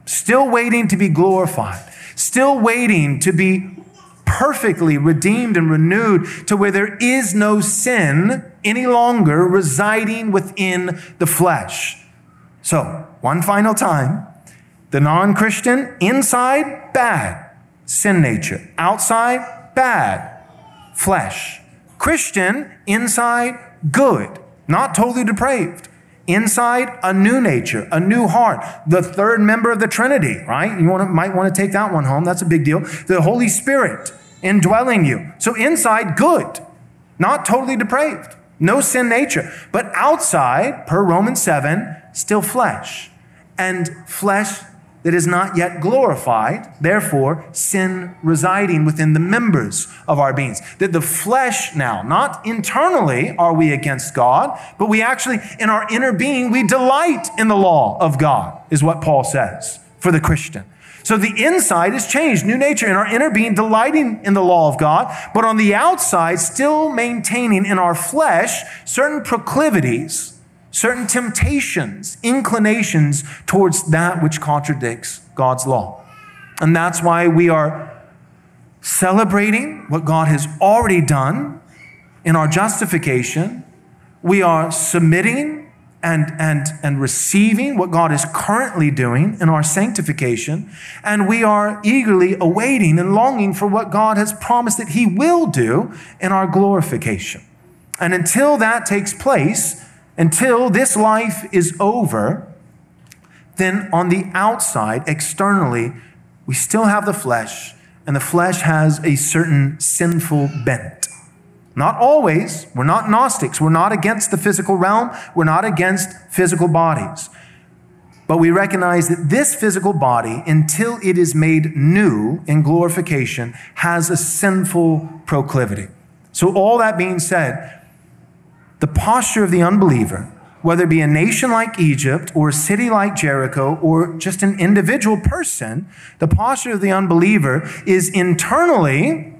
to be glorified, still waiting to be perfectly redeemed and renewed to where there is no sin any longer residing within the flesh. So, one final time, the non-Christian, inside, bad, sin nature. Outside, bad, flesh. Christian, inside, good, not totally depraved. Inside, a new nature, a new heart, the third member of the Trinity, right? You might want to take that one home. That's a big deal. The Holy Spirit, indwelling you. So inside, good, not totally depraved, no sin nature. But outside, per Romans 7, still flesh, and flesh that is not yet glorified, therefore sin residing within the members of our beings. That the flesh now, not internally are we against God, but we actually, in our inner being, we delight in the law of God, is what Paul says for the Christian. So the inside is changed, new nature in our inner being, delighting in the law of God, but on the outside, still maintaining in our flesh certain proclivities, certain temptations, inclinations towards that which contradicts God's law. And that's why we are celebrating what God has already done in our justification. We are submitting and receiving what God is currently doing in our sanctification. And we are eagerly awaiting and longing for what God has promised that he will do in our glorification. And until that takes place, until this life is over, then on the outside, externally, we still have the flesh, and the flesh has a certain sinful bent. Not always. We're not Gnostics. We're not against the physical realm. We're not against physical bodies. But we recognize that this physical body, until it is made new in glorification, has a sinful proclivity. So all that being said, the posture of the unbeliever, whether it be a nation like Egypt or a city like Jericho or just an individual person, the posture of the unbeliever is internally,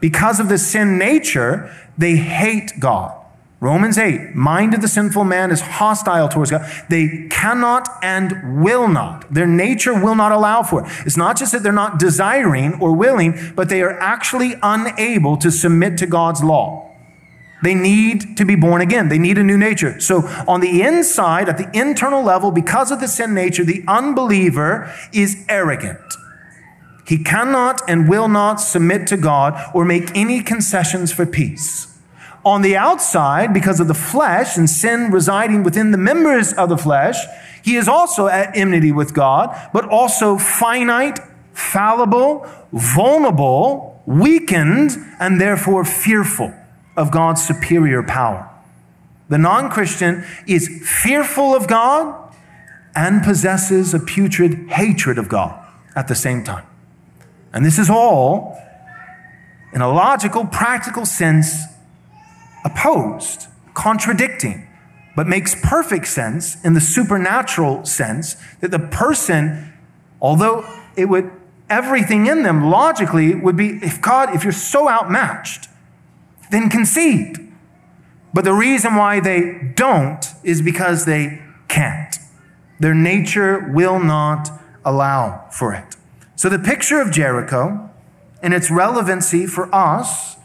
because of the sin nature, they hate God. Romans 8, mind of the sinful man is hostile towards God. They cannot and will not. Their nature will not allow for it. It's not just that they're not desiring or willing, but they are actually unable to submit to God's law. They need to be born again. They need a new nature. So on the inside, at the internal level, because of the sin nature, the unbeliever is arrogant. He cannot and will not submit to God or make any concessions for peace. On the outside, because of the flesh and sin residing within the members of the flesh, he is also at enmity with God, but also finite, fallible, vulnerable, weakened, and therefore fearful of God's superior power. The non-Christian is fearful of God and possesses a putrid hatred of God at the same time. And this is all, in a logical, practical sense, opposed, contradicting, but makes perfect sense in the supernatural sense that the person, although it would, everything in them logically would be, if God, if you're so outmatched, then concede. But the reason why they don't is because they can't. Their nature will not allow for it. So the picture of Jericho and its relevancy for us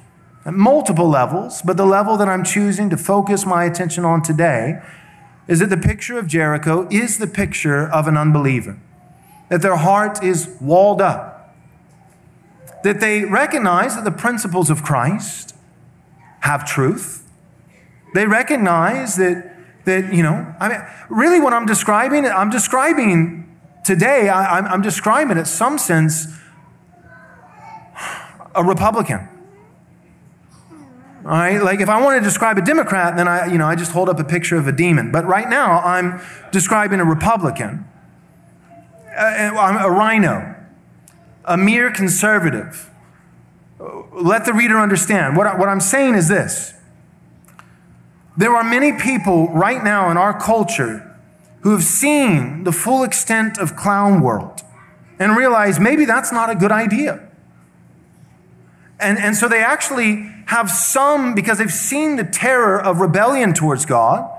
at multiple levels, but the level that I'm choosing to focus my attention on today is that the picture of Jericho is the picture of an unbeliever, that their heart is walled up, that they recognize that the principles of Christ have truth. They recognize that you know, I mean, really what I'm describing today, I'm describing in some sense a Republican. All right, like if I want to describe a Democrat, then I just hold up a picture of a demon. But right now I'm describing a Republican, a rhino, a mere conservative. Let the reader understand. What I'm saying is this. There are many people right now in our culture who have seen the full extent of clown world and realize maybe that's not a good idea. And so they actually have some, because they've seen the terror of rebellion towards God,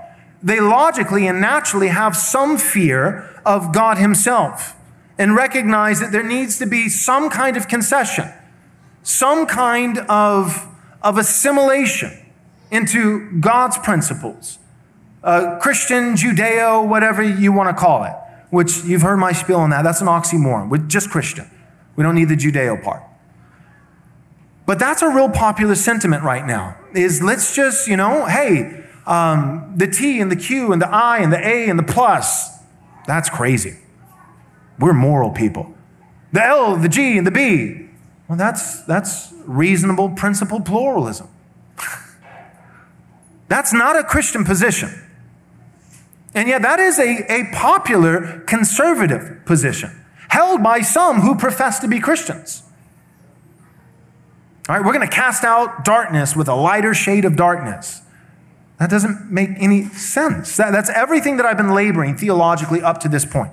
they logically and naturally have some fear of God himself and recognize that there needs to be some kind of concession, some kind of assimilation into God's principles, Christian, Judeo, whatever you want to call it, which you've heard my spiel on that. That's an oxymoron. We're just Christian. We don't need the Judeo part. But that's a real popular sentiment right now, is let's just, the T and the Q and the I and the A and the plus, that's crazy. We're moral people. The L, the G, and the B. Well, that's reasonable principle pluralism. That's not a Christian position. And yet that is a popular conservative position held by some who profess to be Christians. All right, we're going to cast out darkness with a lighter shade of darkness. That doesn't make any sense. That's everything that I've been laboring theologically up to this point.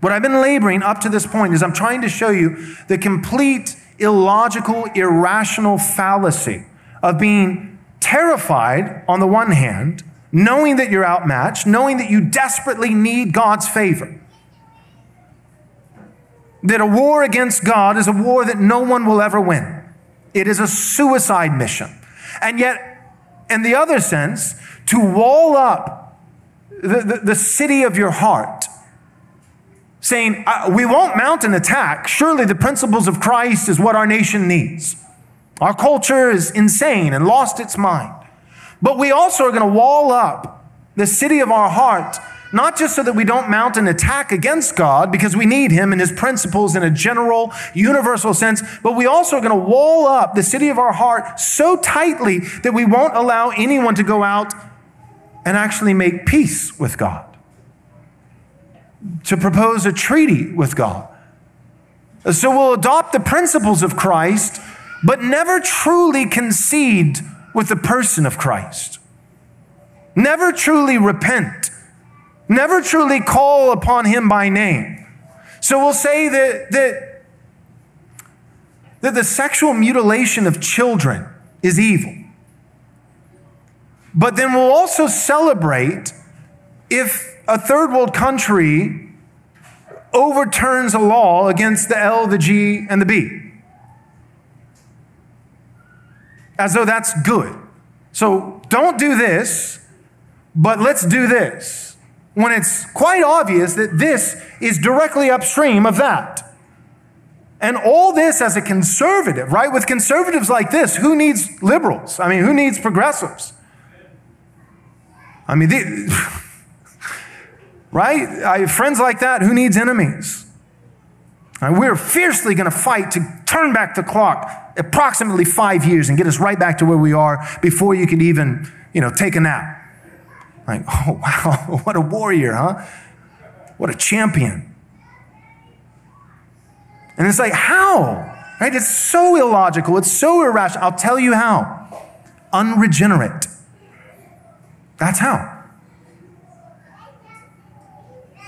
What I've been laboring up to this point is I'm trying to show you the complete illogical, irrational fallacy of being terrified on the one hand, knowing that you're outmatched, knowing that you desperately need God's favor. That a war against God is a war that no one will ever win. It is a suicide mission. And yet, in the other sense, to wall up the city of your heart, saying, we won't mount an attack. Surely the principles of Christ is what our nation needs. Our culture is insane and lost its mind. But we also are going to wall up the city of our heart, not just so that we don't mount an attack against God, because we need him and his principles in a general, universal sense, but we also are going to wall up the city of our heart so tightly that we won't allow anyone to go out and actually make peace with God, to propose a treaty with God. So we'll adopt the principles of Christ, but never truly concede with the person of Christ. Never truly repent. Never truly call upon him by name. So we'll say that the sexual mutilation of children is evil. But then we'll also celebrate if a third world country overturns a law against the L, the G, and the B. As though that's good. So don't do this, but let's do this. When it's quite obvious that this is directly upstream of that. And all this as a conservative, right? With conservatives like this, who needs liberals? I mean, who needs progressives? I mean, right? Friends like that, who needs enemies? Right, we're fiercely going to fight to turn back the clock approximately 5 years and get us right back to where we are before you can even, take a nap. Like, oh, wow, what a warrior, huh? What a champion. And it's like, how? Right? It's so illogical. It's so irrational. I'll tell you how. Unregenerate. That's how.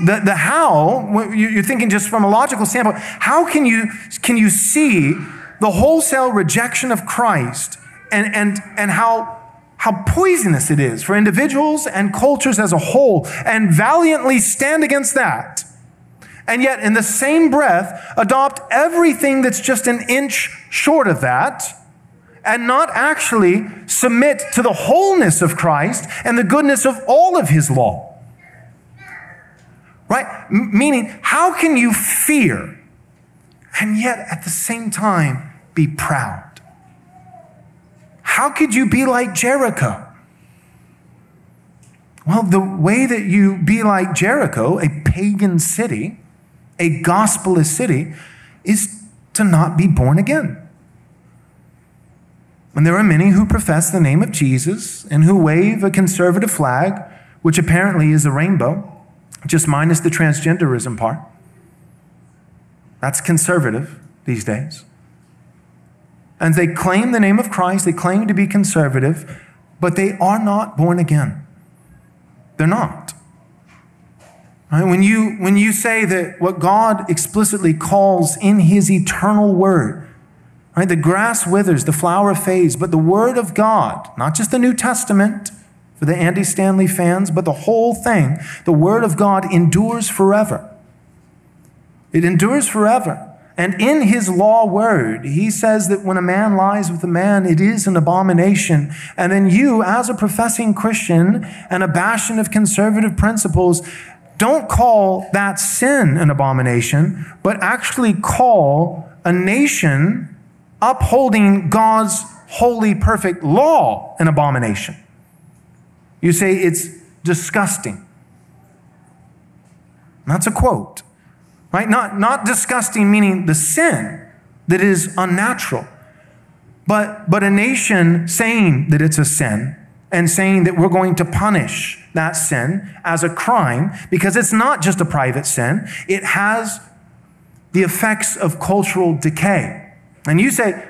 The how, you're thinking just from a logical standpoint, how can you see the wholesale rejection of Christ and how poisonous it is for individuals and cultures as a whole, and valiantly stand against that, and yet in the same breath adopt everything that's just an inch short of that, and not actually submit to the wholeness of Christ and the goodness of all of his law, right? Meaning, how can you fear and yet at the same time be proud? How could you be like Jericho? Well, the way that you be like Jericho, a pagan city, a gospelless city, is to not be born again. And there are many who profess the name of Jesus and who wave a conservative flag, which apparently is a rainbow, just minus the transgenderism part. That's conservative these days. And they claim the name of Christ, they claim to be conservative, but they are not born again. They're not. Right? When you say that what God explicitly calls in his eternal word, right? The grass withers, the flower fades, but the word of God, not just the New Testament for the Andy Stanley fans, but the whole thing, the word of God endures forever. It endures forever. And in his law word, he says that when a man lies with a man, it is an abomination. And then you, as a professing Christian and a bastion of conservative principles, don't call that sin an abomination, but actually call a nation upholding God's holy, perfect law an abomination. You say it's disgusting. That's a quote. Right? Not disgusting, meaning the sin, that is unnatural. But a nation saying that it's a sin and saying that we're going to punish that sin as a crime, because it's not just a private sin, it has the effects of cultural decay. And you say,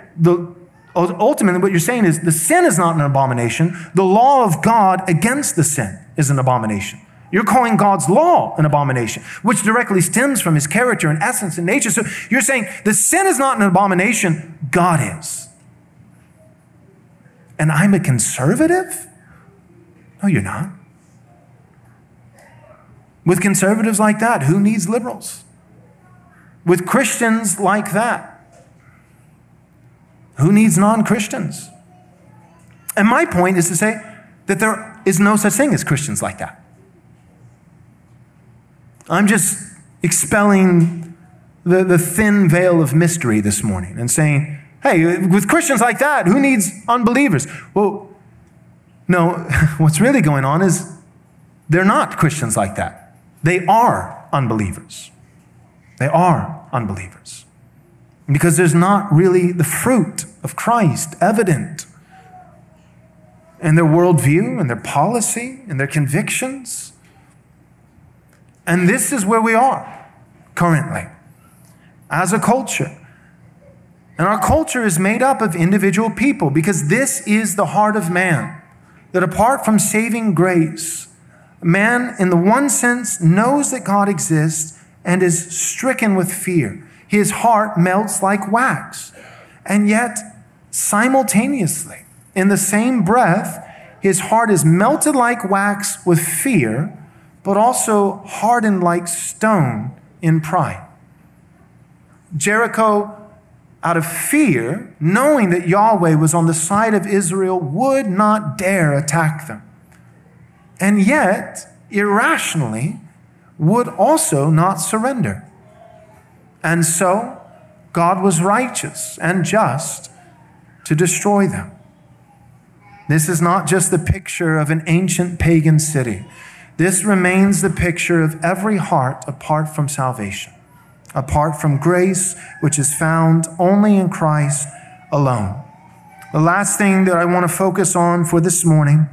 ultimately what you're saying is the sin is not an abomination. The law of God against the sin is an abomination. You're calling God's law an abomination, which directly stems from his character and essence and nature. So you're saying the sin is not an abomination, God is. And I'm a conservative? No, you're not. With conservatives like that, who needs liberals? With Christians like that, who needs non-Christians? And my point is to say that there is no such thing as Christians like that. I'm just expelling the thin veil of mystery this morning and saying, hey, with Christians like that, who needs unbelievers? Well, no, what's really going on is they're not Christians like that. They are unbelievers. They are unbelievers. Because there's not really the fruit of Christ evident in their worldview and their policy and their convictions. And this is where we are currently as a culture. And our culture is made up of individual people, because this is the heart of man, that apart from saving grace, man in the one sense knows that God exists and is stricken with fear. His heart melts like wax. And yet, simultaneously, in the same breath, his heart is melted like wax with fear, but also hardened like stone in pride. Jericho, out of fear, knowing that Yahweh was on the side of Israel, would not dare attack them. And yet, irrationally, would also not surrender. And so, God was righteous and just to destroy them. This is not just the picture of an ancient pagan city. This remains the picture of every heart apart from salvation, apart from grace, which is found only in Christ alone. The last thing that I want to focus on for this morning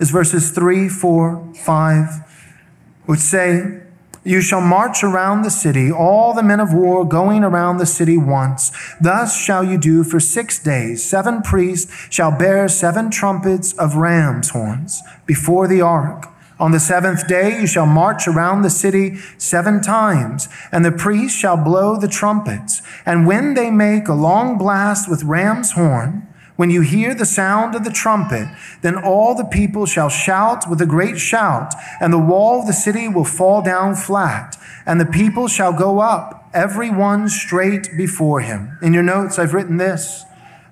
is verses 3, 4, 5, which say, "You shall march around the city, all the men of war going around the city once. Thus shall you do for 6 days. 7 priests shall bear 7 trumpets of ram's horns before the ark. On the 7th day you shall march around the city 7 times, and the priests shall blow the trumpets. And when they make a long blast with ram's horn, when you hear the sound of the trumpet, then all the people shall shout with a great shout, and the wall of the city will fall down flat, and the people shall go up, every one straight before him." In your notes, I've written this: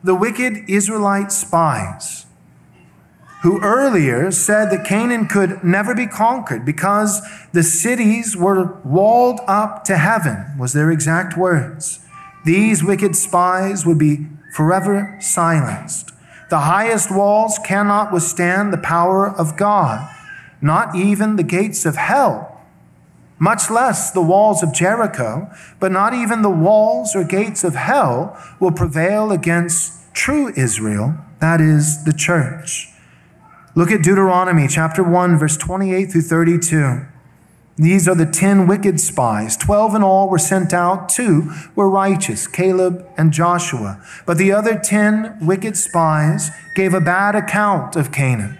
the wicked Israelite spies, who earlier said that Canaan could never be conquered because the cities were walled up to heaven, was their exact words. These wicked spies would be forever silenced. The highest walls cannot withstand the power of God, not even the gates of hell, much less the walls of Jericho, but not even the walls or gates of hell will prevail against true Israel, that is, the church. Look at Deuteronomy chapter 1, verse 28 through 32. These are the 10 wicked spies. 12 in all were sent out. 2 were righteous, Caleb and Joshua. But the other 10 wicked spies gave a bad account of Canaan.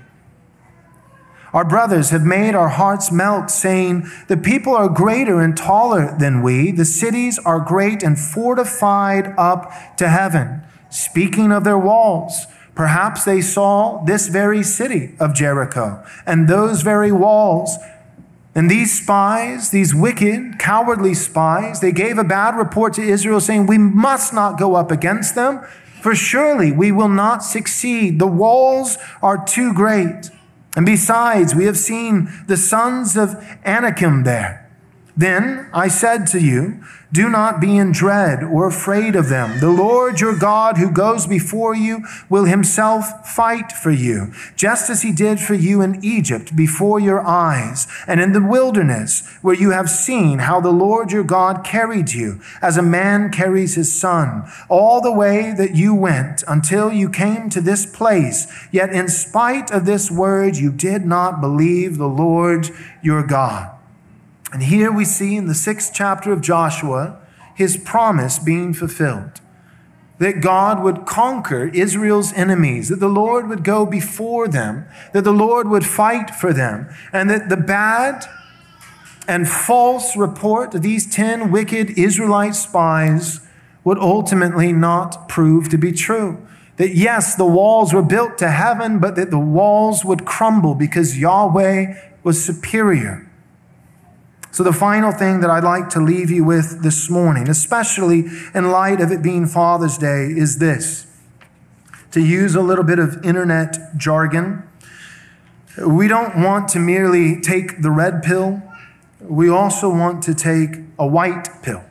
"Our brothers have made our hearts melt, saying, 'The people are greater and taller than we. The cities are great and fortified up to heaven.' Speaking of their walls, perhaps they saw this very city of Jericho and those very walls. And these spies, these wicked, cowardly spies, they gave a bad report to Israel, saying, 'We must not go up against them, for surely we will not succeed. The walls are too great. And besides, we have seen the sons of Anakim there. Then I said to you, do not be in dread or afraid of them. The Lord your God who goes before you will himself fight for you, just as he did for you in Egypt before your eyes and in the wilderness, where you have seen how the Lord your God carried you as a man carries his son, all the way that you went until you came to this place. Yet in spite of this word, you did not believe the Lord your God. And here we see in the 6th chapter of Joshua, his promise being fulfilled, that God would conquer Israel's enemies, that the Lord would go before them, that the Lord would fight for them, and that the bad and false report of these 10 wicked Israelite spies would ultimately not prove to be true. That yes, the walls were built to heaven, but that the walls would crumble because Yahweh was superior. So the final thing that I'd like to leave you with this morning, especially in light of it being Father's Day, is this. To use a little bit of internet jargon, we don't want to merely take the red pill. We also want to take a white pill.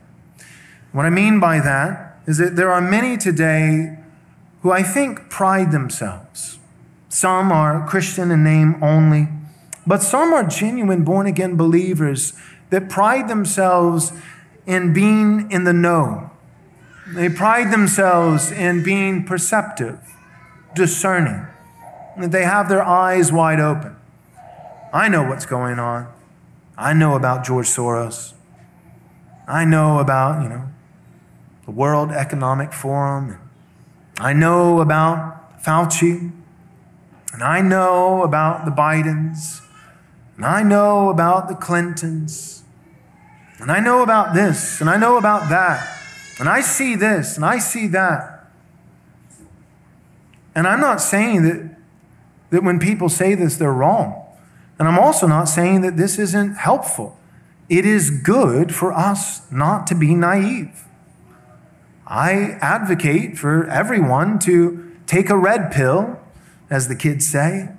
What I mean by that is that there are many today who I think pride themselves. Some are Christian in name only, but some are genuine born-again believers that pride themselves in being in the know. They pride themselves in being perceptive, discerning, that they have their eyes wide open. I know what's going on. I know about George Soros. I know about, the World Economic Forum. I know about Fauci. And I know about the Bidens. And I know about the Clintons, and I know about this, and I know about that, and I see this, and I see that. And I'm not saying that when people say this, they're wrong. And I'm also not saying that this isn't helpful. It is good for us not to be naive. I advocate for everyone to take a red pill, as the kids say,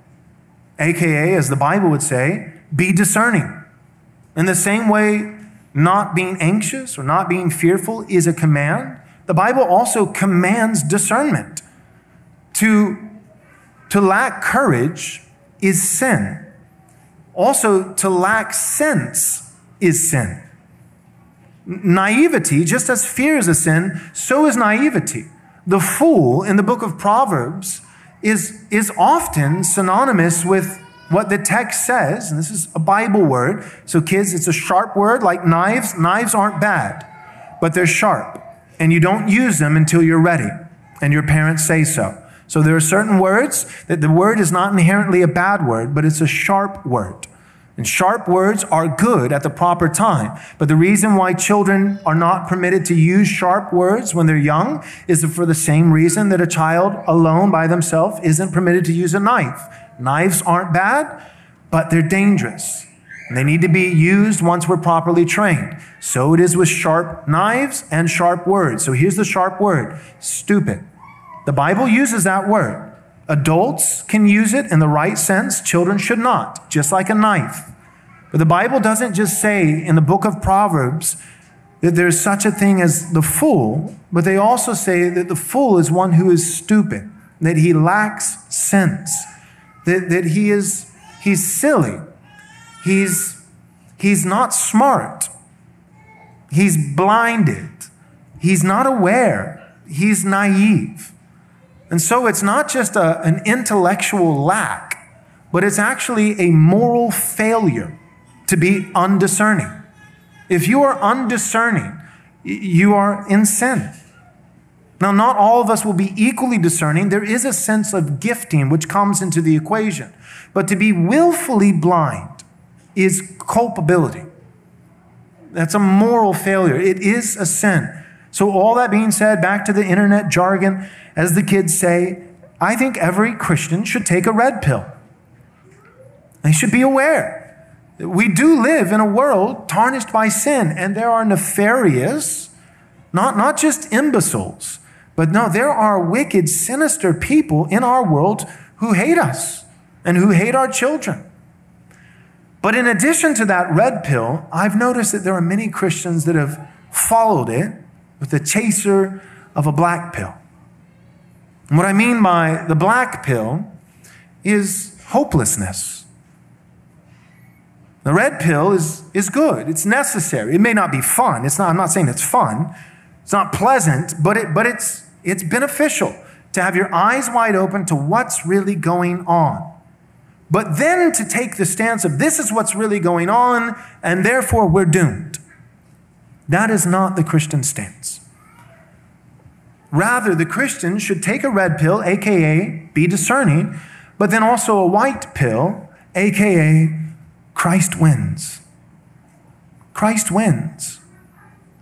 AKA, as the Bible would say, be discerning. In the same way, not being anxious or not being fearful is a command. The Bible also commands discernment. To lack courage is sin. Also, to lack sense is sin. Naivety, just as fear is a sin, so is naivety. The fool in the book of Proverbs is often synonymous with what the text says, and this is a Bible word. So kids, it's a sharp word like knives. Knives aren't bad, but they're sharp, and you don't use them until you're ready, and your parents say so. So there are certain words that the word is not inherently a bad word, but it's a sharp word. And sharp words are good at the proper time. But the reason why children are not permitted to use sharp words when they're young is for the same reason that a child alone by themselves isn't permitted to use a knife. Knives aren't bad, but they're dangerous. And they need to be used once we're properly trained. So it is with sharp knives and sharp words. So here's the sharp word, stupid. The Bible uses that word. Adults can use it in the right sense. Children should not, just like a knife. But the Bible doesn't just say in the book of Proverbs that there's such a thing as the fool, but they also say that the fool is one who is stupid, that he lacks sense, that he's silly, he's not smart, he's blinded, he's not aware, he's naive. And so it's not just an intellectual lack, but it's actually a moral failure to be undiscerning. If you are undiscerning, you are in sin. Now, not all of us will be equally discerning. There is a sense of gifting which comes into the equation. But to be willfully blind is culpability. That's a moral failure. It is a sin. So all that being said, back to the internet jargon, as the kids say, I think every Christian should take a red pill. They should be aware. We do live in a world tarnished by sin, and there are nefarious, not just imbeciles, but no, there are wicked, sinister people in our world who hate us and who hate our children. But in addition to that red pill, I've noticed that there are many Christians that have followed it with the chaser of a black pill. And what I mean by the black pill is hopelessness. The red pill is good. It's necessary. It may not be fun. It's not, I'm not saying it's fun. It's not pleasant, but it's beneficial to have your eyes wide open to what's really going on. But then to take the stance of this is what's really going on, and therefore we're doomed. That is not the Christian stance. Rather, the Christian should take a red pill, aka be discerning, but then also a white pill, aka Christ wins. Christ wins.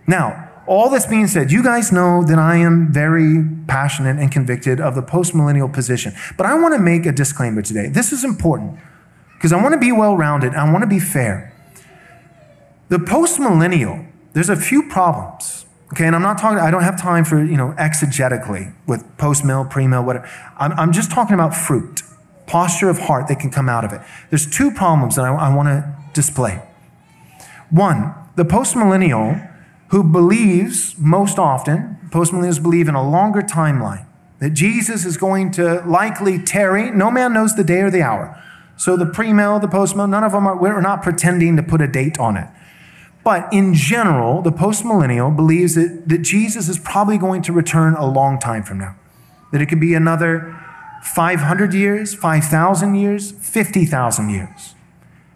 Now, all this being said, you guys know that I am very passionate and convicted of the postmillennial position. But I want to make a disclaimer today. This is important because I want to be well-rounded. I want to be fair. The postmillennial, there's a few problems. Okay, and I'm not talking, I don't have time for, exegetically with postmill, premill, whatever. I'm just talking about fruit, posture of heart that can come out of it. There's two problems that I want to display. One, the postmillennial who believes most often, postmillennials believe in a longer timeline, that Jesus is going to likely tarry. No man knows the day or the hour. So the premill, the postmill, none of them are, we're not pretending to put a date on it. But in general, the postmillennial believes that Jesus is probably going to return a long time from now, that it could be another 500 years, 5,000 years, 50,000 years.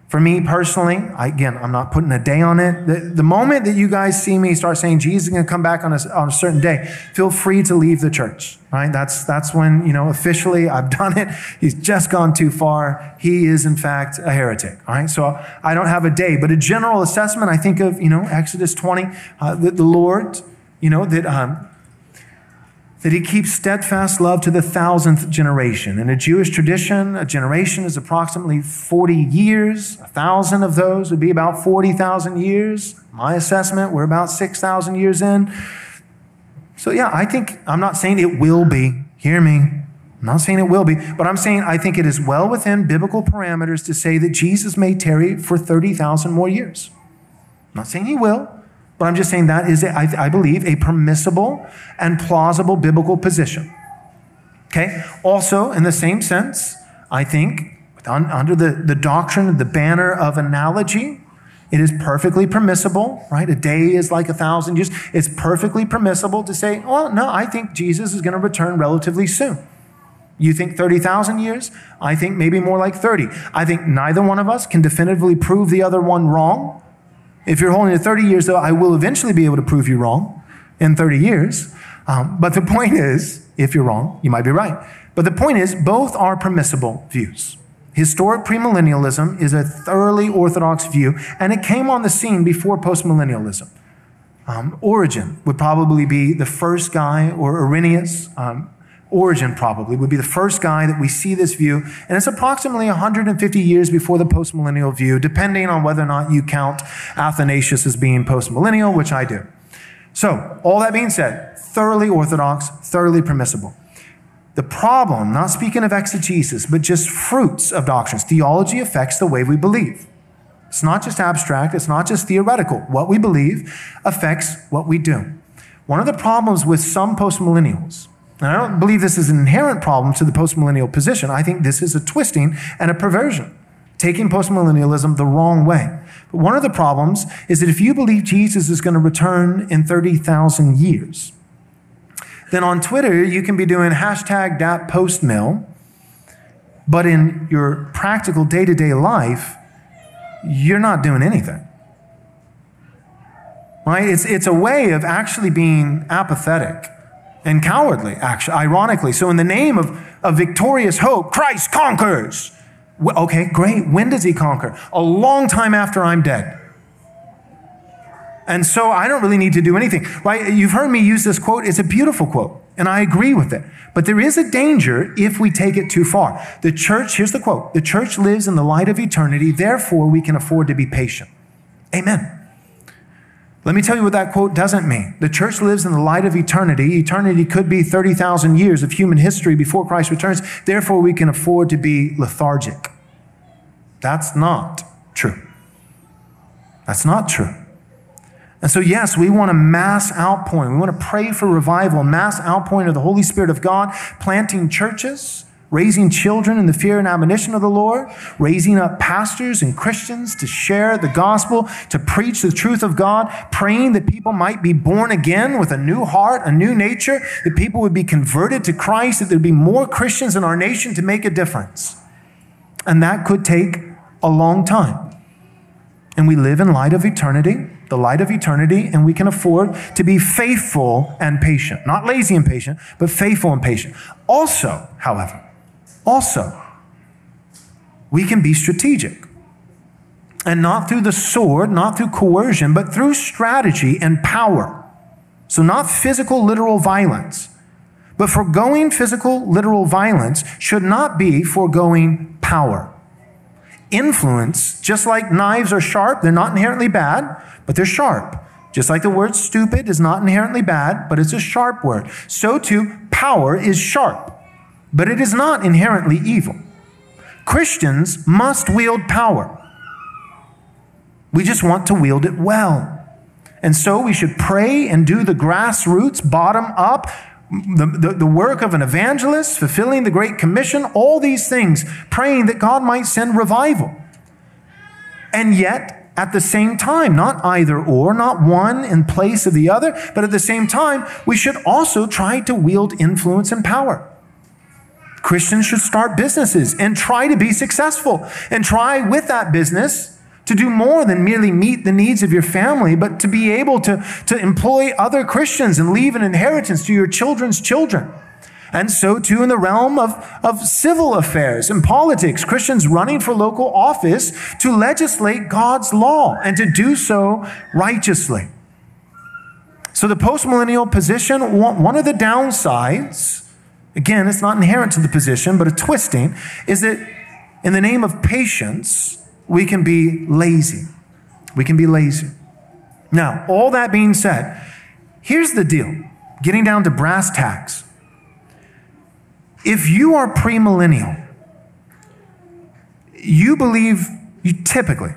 For me personally, I'm not putting a day on it. The moment that you guys see me start saying Jesus is going to come back on a certain day, feel free to leave the church. Right? That's when, officially I've done it. He's just gone too far. He is, in fact, a heretic. All right? So I don't have a day, but a general assessment, I think of, Exodus 20, that the Lord, that he keeps steadfast love to the 1,000th generation. In a Jewish tradition, a generation is approximately 40 years. 1,000 of those would be about 40,000 years. My assessment, we're about 6,000 years in. So I'm not saying it will be. Hear me. I'm not saying it will be. But I'm saying I think it is well within biblical parameters to say that Jesus may tarry for 30,000 more years. I'm not saying he will. But I'm just saying that is, I believe, a permissible and plausible biblical position. Okay? Also, in the same sense, I think, under the doctrine, the banner of analogy, it is perfectly permissible, right? A day is like 1,000 years. It's perfectly permissible to say, well, no, I think Jesus is going to return relatively soon. You think 30,000 years? I think maybe more like 30. I think neither one of us can definitively prove the other one wrong. If you're holding to 30 years, though, I will eventually be able to prove you wrong in 30 years. But the point is, if you're wrong, you might be right. But the point is, both are permissible views. Historic premillennialism is a thoroughly orthodox view, and it came on the scene before postmillennialism. Origen would probably be the first guy, or Irenaeus. Origen probably would be the first guy that we see this view, and it's approximately 150 years before the postmillennial view, depending on whether or not you count Athanasius as being postmillennial, which I do. So, all that being said, thoroughly orthodox, thoroughly permissible. The problem, not speaking of exegesis, but just fruits of doctrines, theology affects the way we believe. It's not just abstract, it's not just theoretical. What we believe affects what we do. One of the problems with some postmillennials, and I don't believe this is an inherent problem to the postmillennial position. I think this is a twisting and a perversion, taking postmillennialism the wrong way. But one of the problems is that if you believe Jesus is going to return in 30,000 years, then on Twitter you can be doing #datpostmill, but in your practical day-to-day life, you're not doing anything. Right? It's a way of actually being apathetic. And cowardly, actually, ironically. So in the name of victorious hope, Christ conquers. Okay, great. When does he conquer? A long time after I'm dead. And so I don't really need to do anything. Right? You've heard me use this quote. It's a beautiful quote, and I agree with it. But there is a danger if we take it too far. The church, here's the quote, the church lives in the light of eternity, therefore we can afford to be patient. Amen. Let me tell you what that quote doesn't mean. The church lives in the light of eternity. Eternity could be 30,000 years of human history before Christ returns. Therefore, we can afford to be lethargic. That's not true. That's not true. And so, yes, we want a mass outpouring. We want to pray for revival, a mass outpouring of the Holy Spirit of God, planting churches, raising children in the fear and admonition of the Lord, raising up pastors and Christians to share the gospel, to preach the truth of God, praying that people might be born again with a new heart, a new nature, that people would be converted to Christ, that there'd be more Christians in our nation to make a difference. And that could take a long time. And we live in light of eternity, the light of eternity, and we can afford to be faithful and patient. Not lazy and patient, but faithful and patient. Also, however, we can be strategic. And not through the sword, not through coercion, but through strategy and power. So not physical, literal violence. But foregoing physical, literal violence should not be foregoing power. Influence, just like knives are sharp, they're not inherently bad, but they're sharp. Just like the word stupid is not inherently bad, but it's a sharp word. So too, power is sharp. But it is not inherently evil. Christians must wield power. We just want to wield it well. And so we should pray and do the grassroots, bottom up, the work of an evangelist, fulfilling the Great Commission, all these things, praying that God might send revival. And yet, at the same time, not either or, not one in place of the other, but at the same time, we should also try to wield influence and power. Christians should start businesses and try to be successful and try with that business to do more than merely meet the needs of your family, but to be able to employ other Christians and leave an inheritance to your children's children. And so too in the realm of civil affairs and politics, Christians running for local office to legislate God's law and to do so righteously. So the postmillennial position, one of the downsides, again, it's not inherent to the position, but a twisting, is that in the name of patience, we can be lazy. We can be lazy. Now, all that being said, here's the deal, getting down to brass tacks. If you are premillennial, you believe, you typically,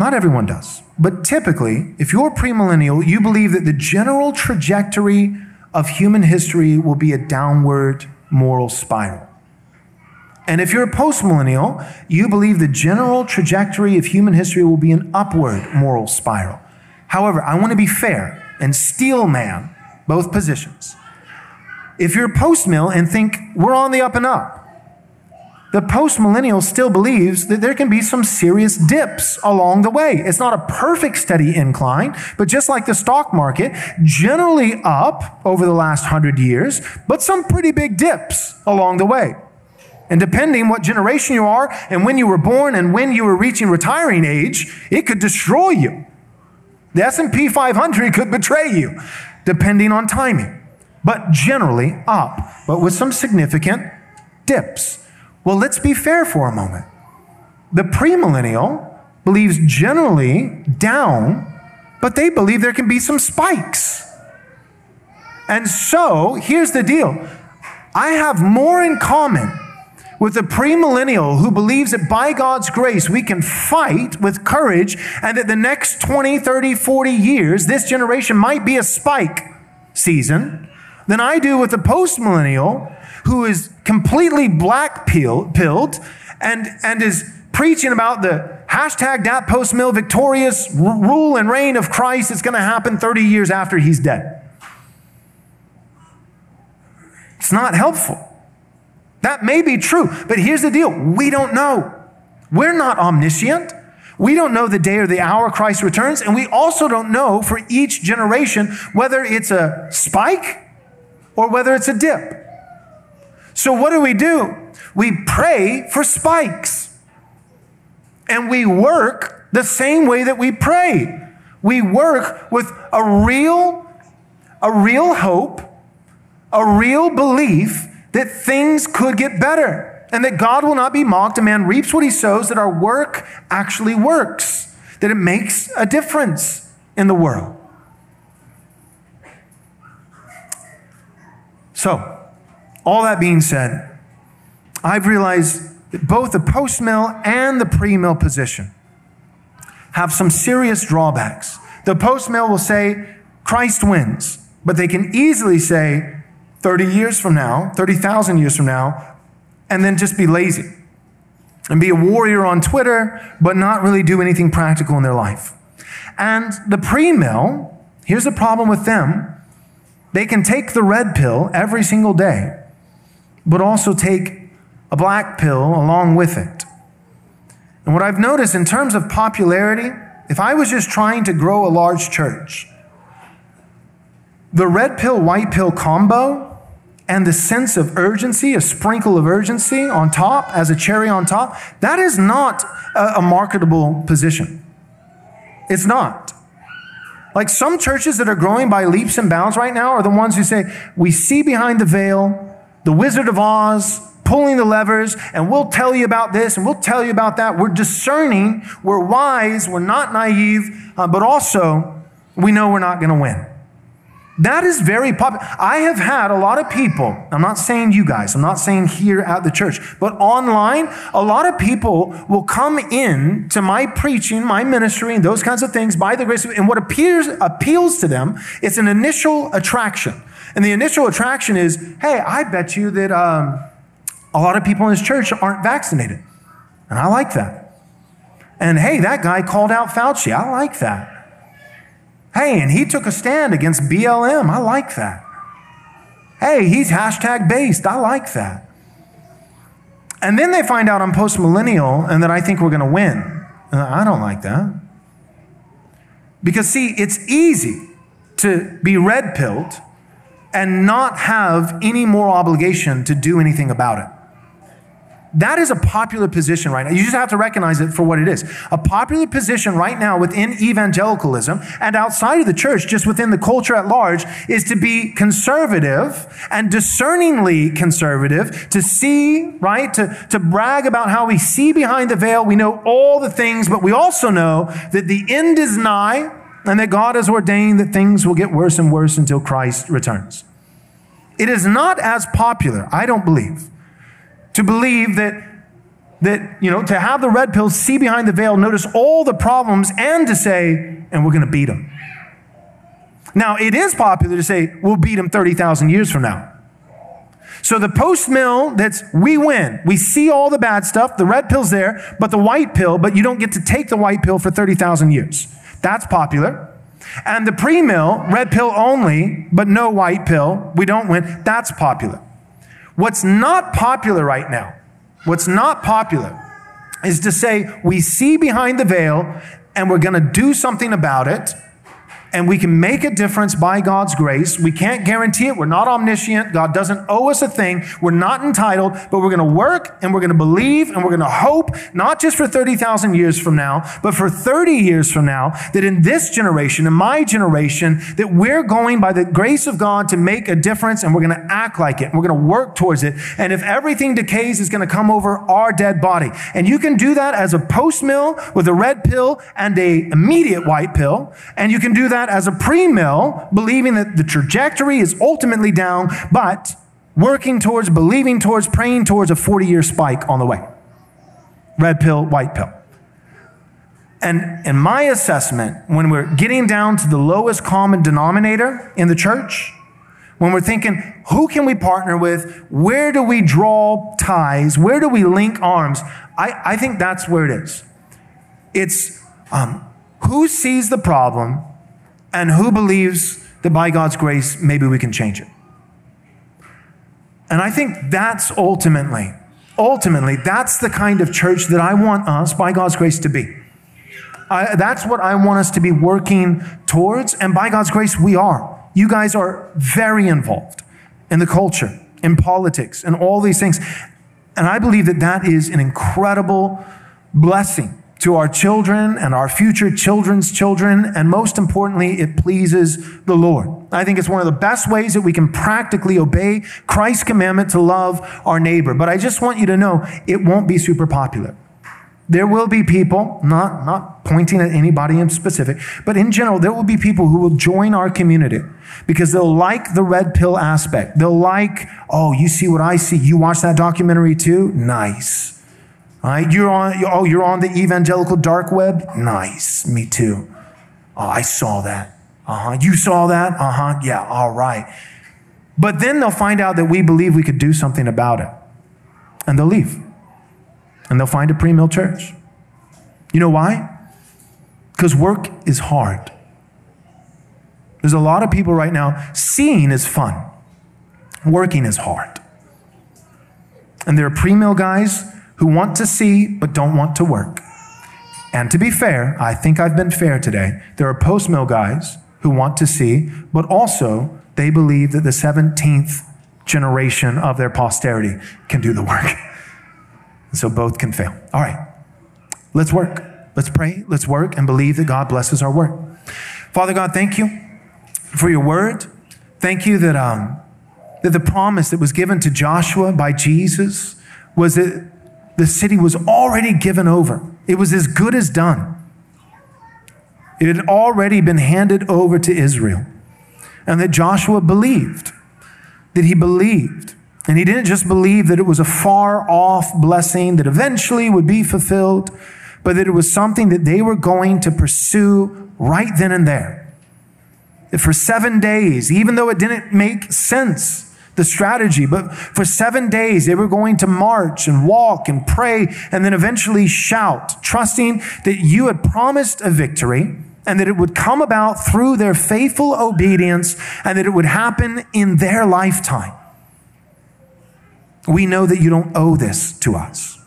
not everyone does, but typically, if you're premillennial, you believe that the general trajectory of human history will be a downward moral spiral. And if you're a postmillennial, you believe the general trajectory of human history will be an upward moral spiral. However, I want to be fair and steel man both positions. If you're a postmill and think we're on the up and up, the postmillennial still believes that there can be some serious dips along the way. It's not a perfect steady incline, but just like the stock market, generally up over the last 100 years, but some pretty big dips along the way. And depending what generation you are and when you were born and when you were reaching retiring age, it could destroy you. The S&P 500 could betray you, depending on timing, but generally up, but with some significant dips. Well, let's be fair for a moment. The premillennial believes generally down, but they believe there can be some spikes. And so, here's the deal. I have more in common with the premillennial who believes that by God's grace we can fight with courage and that the next 20, 30, 40 years, this generation might be a spike season, than I do with the postmillennial who is completely black-pilled and is preaching about the hashtag that post-mill victorious rule and reign of Christ that's going to happen 30 years after he's dead. It's not helpful. That may be true, but here's the deal. We don't know. We're not omniscient. We don't know the day or the hour Christ returns, and we also don't know for each generation whether it's a spike or whether it's a dip. So what do? We pray for spikes. And we work the same way that we pray. We work with a real hope, a real belief that things could get better and that God will not be mocked. A man reaps what he sows, that our work actually works, that it makes a difference in the world. So, all that being said, I've realized that both the post-mill and the pre-mill position have some serious drawbacks. The postmill will say, Christ wins. But they can easily say 30 years from now, 30,000 years from now, and then just be lazy and be a warrior on Twitter, but not really do anything practical in their life. And the premill, here's the problem with them. They can take the red pill every single day, but also take a black pill along with it. And what I've noticed in terms of popularity, if I was just trying to grow a large church, the red pill, white pill combo and the sense of urgency, a sprinkle of urgency on top as a cherry on top, that is not a marketable position. It's not. Like some churches that are growing by leaps and bounds right now are the ones who say, we see behind the veil, the Wizard of Oz pulling the levers, and we'll tell you about this and we'll tell you about that. We're discerning, we're wise, we're not naive, but also we know we're not going to win. That is very popular. I have had a lot of people, I'm not saying you guys, I'm not saying here at the church, but online, a lot of people will come in to my preaching, my ministry, and those kinds of things by the grace of, and what appeals to them, it's an initial attraction. And the initial attraction is, hey, I bet you that a lot of people in this church aren't vaccinated. And I like that. And hey, that guy called out Fauci. I like that. Hey, and he took a stand against BLM. I like that. Hey, he's hashtag based. I like that. And then they find out I'm postmillennial and that I think we're going to win. And I don't like that. Because see, it's easy to be red-pilled and not have any more obligation to do anything about it. That is a popular position right now. You just have to recognize it for what it is. A popular position right now within evangelicalism and outside of the church, just within the culture at large, is to be conservative and discerningly conservative, to see, right, to brag about how we see behind the veil, we know all the things, but we also know that the end is nigh and that God has ordained that things will get worse and worse until Christ returns. It is not as popular, I don't believe, to believe that you know, to have the red pill, see behind the veil, notice all the problems, and to say, and we're going to beat them. Now, it is popular to say, we'll beat them 30,000 years from now. So the post-mill, that's we win. We see all the bad stuff. The red pill's there, but the white pill, but you don't get to take the white pill for 30,000 years. That's popular. And the pre-mill, red pill only, but no white pill. We don't win. That's popular. What's not popular right now, what's not popular is to say we see behind the veil and we're going to do something about it and we can make a difference by God's grace. We can't guarantee it. We're not omniscient. God doesn't owe us a thing. We're not entitled, but we're going to work and we're going to believe and we're going to hope, not just for 30,000 years from now, but for 30 years from now, that in this generation, in my generation, that we're going by the grace of God to make a difference and we're going to act like it. And we're going to work towards it. And if everything decays, it's going to come over our dead body. And you can do that as a post-mill with a red pill and a immediate white pill. And you can do that as a pre-mill, believing that the trajectory is ultimately down, but working towards, believing towards, praying towards a 40-year spike on the way. Red pill, white pill. And in my assessment, when we're getting down to the lowest common denominator in the church, when we're thinking, who can we partner with? Where do we draw ties? Where do we link arms? I think that's where it is. It's who sees the problem, and who believes that by God's grace, maybe we can change it? And I think that's ultimately, that's the kind of church that I want us, by God's grace, to be. That's what I want us to be working towards. And by God's grace, we are. You guys are very involved in the culture, in politics, and all these things. And I believe that that is an incredible blessing to our children and our future children's children, and most importantly, it pleases the Lord. I think it's one of the best ways that we can practically obey Christ's commandment to love our neighbor. But I just want you to know, it won't be super popular. There will be people, not pointing at anybody in specific, but in general, there will be people who will join our community because they'll like the red pill aspect. They'll like, oh, you see what I see. You watch that documentary too? Nice. Right? You're on the evangelical dark web? Nice, me too. Oh, I saw that. Uh-huh. You saw that? Uh-huh. Yeah, all right. But then they'll find out that we believe we could do something about it. And they'll leave. And they'll find a premill church. You know why? Because work is hard. There's a lot of people right now, seeing is fun. Working is hard. And there are premill guys who want to see but don't want to work. And to be fair, I think I've been fair today. There are postmill guys who want to see, but also they believe that the 17th generation of their posterity can do the work. And so both can fail. All right, let's work. Let's pray, let's work, and believe that God blesses our work. Father God, thank you for your word. Thank you that, that the promise that was given to Joshua by Jesus was that the city was already given over. It was as good as done. It had already been handed over to Israel. And that Joshua believed, that he believed. And he didn't just believe that it was a far-off blessing that eventually would be fulfilled, but that it was something that they were going to pursue right then and there. That for 7 days, even though it didn't make sense, the strategy, but for 7 days, they were going to march and walk and pray and then eventually shout, trusting that you had promised a victory and that it would come about through their faithful obedience and that it would happen in their lifetime. We know that you don't owe this to us,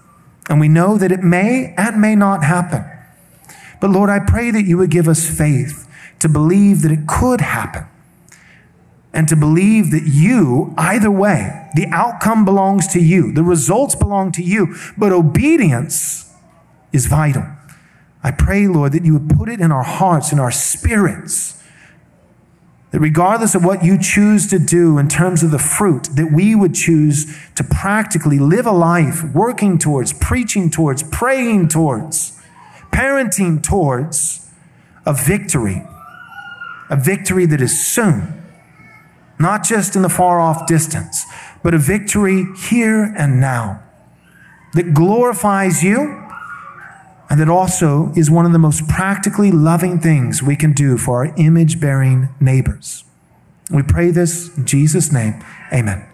and we know that it may and may not happen. But Lord, I pray that you would give us faith to believe that it could happen, and to believe that you, either way, the outcome belongs to you, the results belong to you, but obedience is vital. I pray, Lord, that you would put it in our hearts, in our spirits, that regardless of what you choose to do in terms of the fruit, that we would choose to practically live a life working towards, preaching towards, praying towards, parenting towards a victory that is soon. Not just in the far-off distance, but a victory here and now that glorifies you and that also is one of the most practically loving things we can do for our image-bearing neighbors. We pray this in Jesus' name. Amen.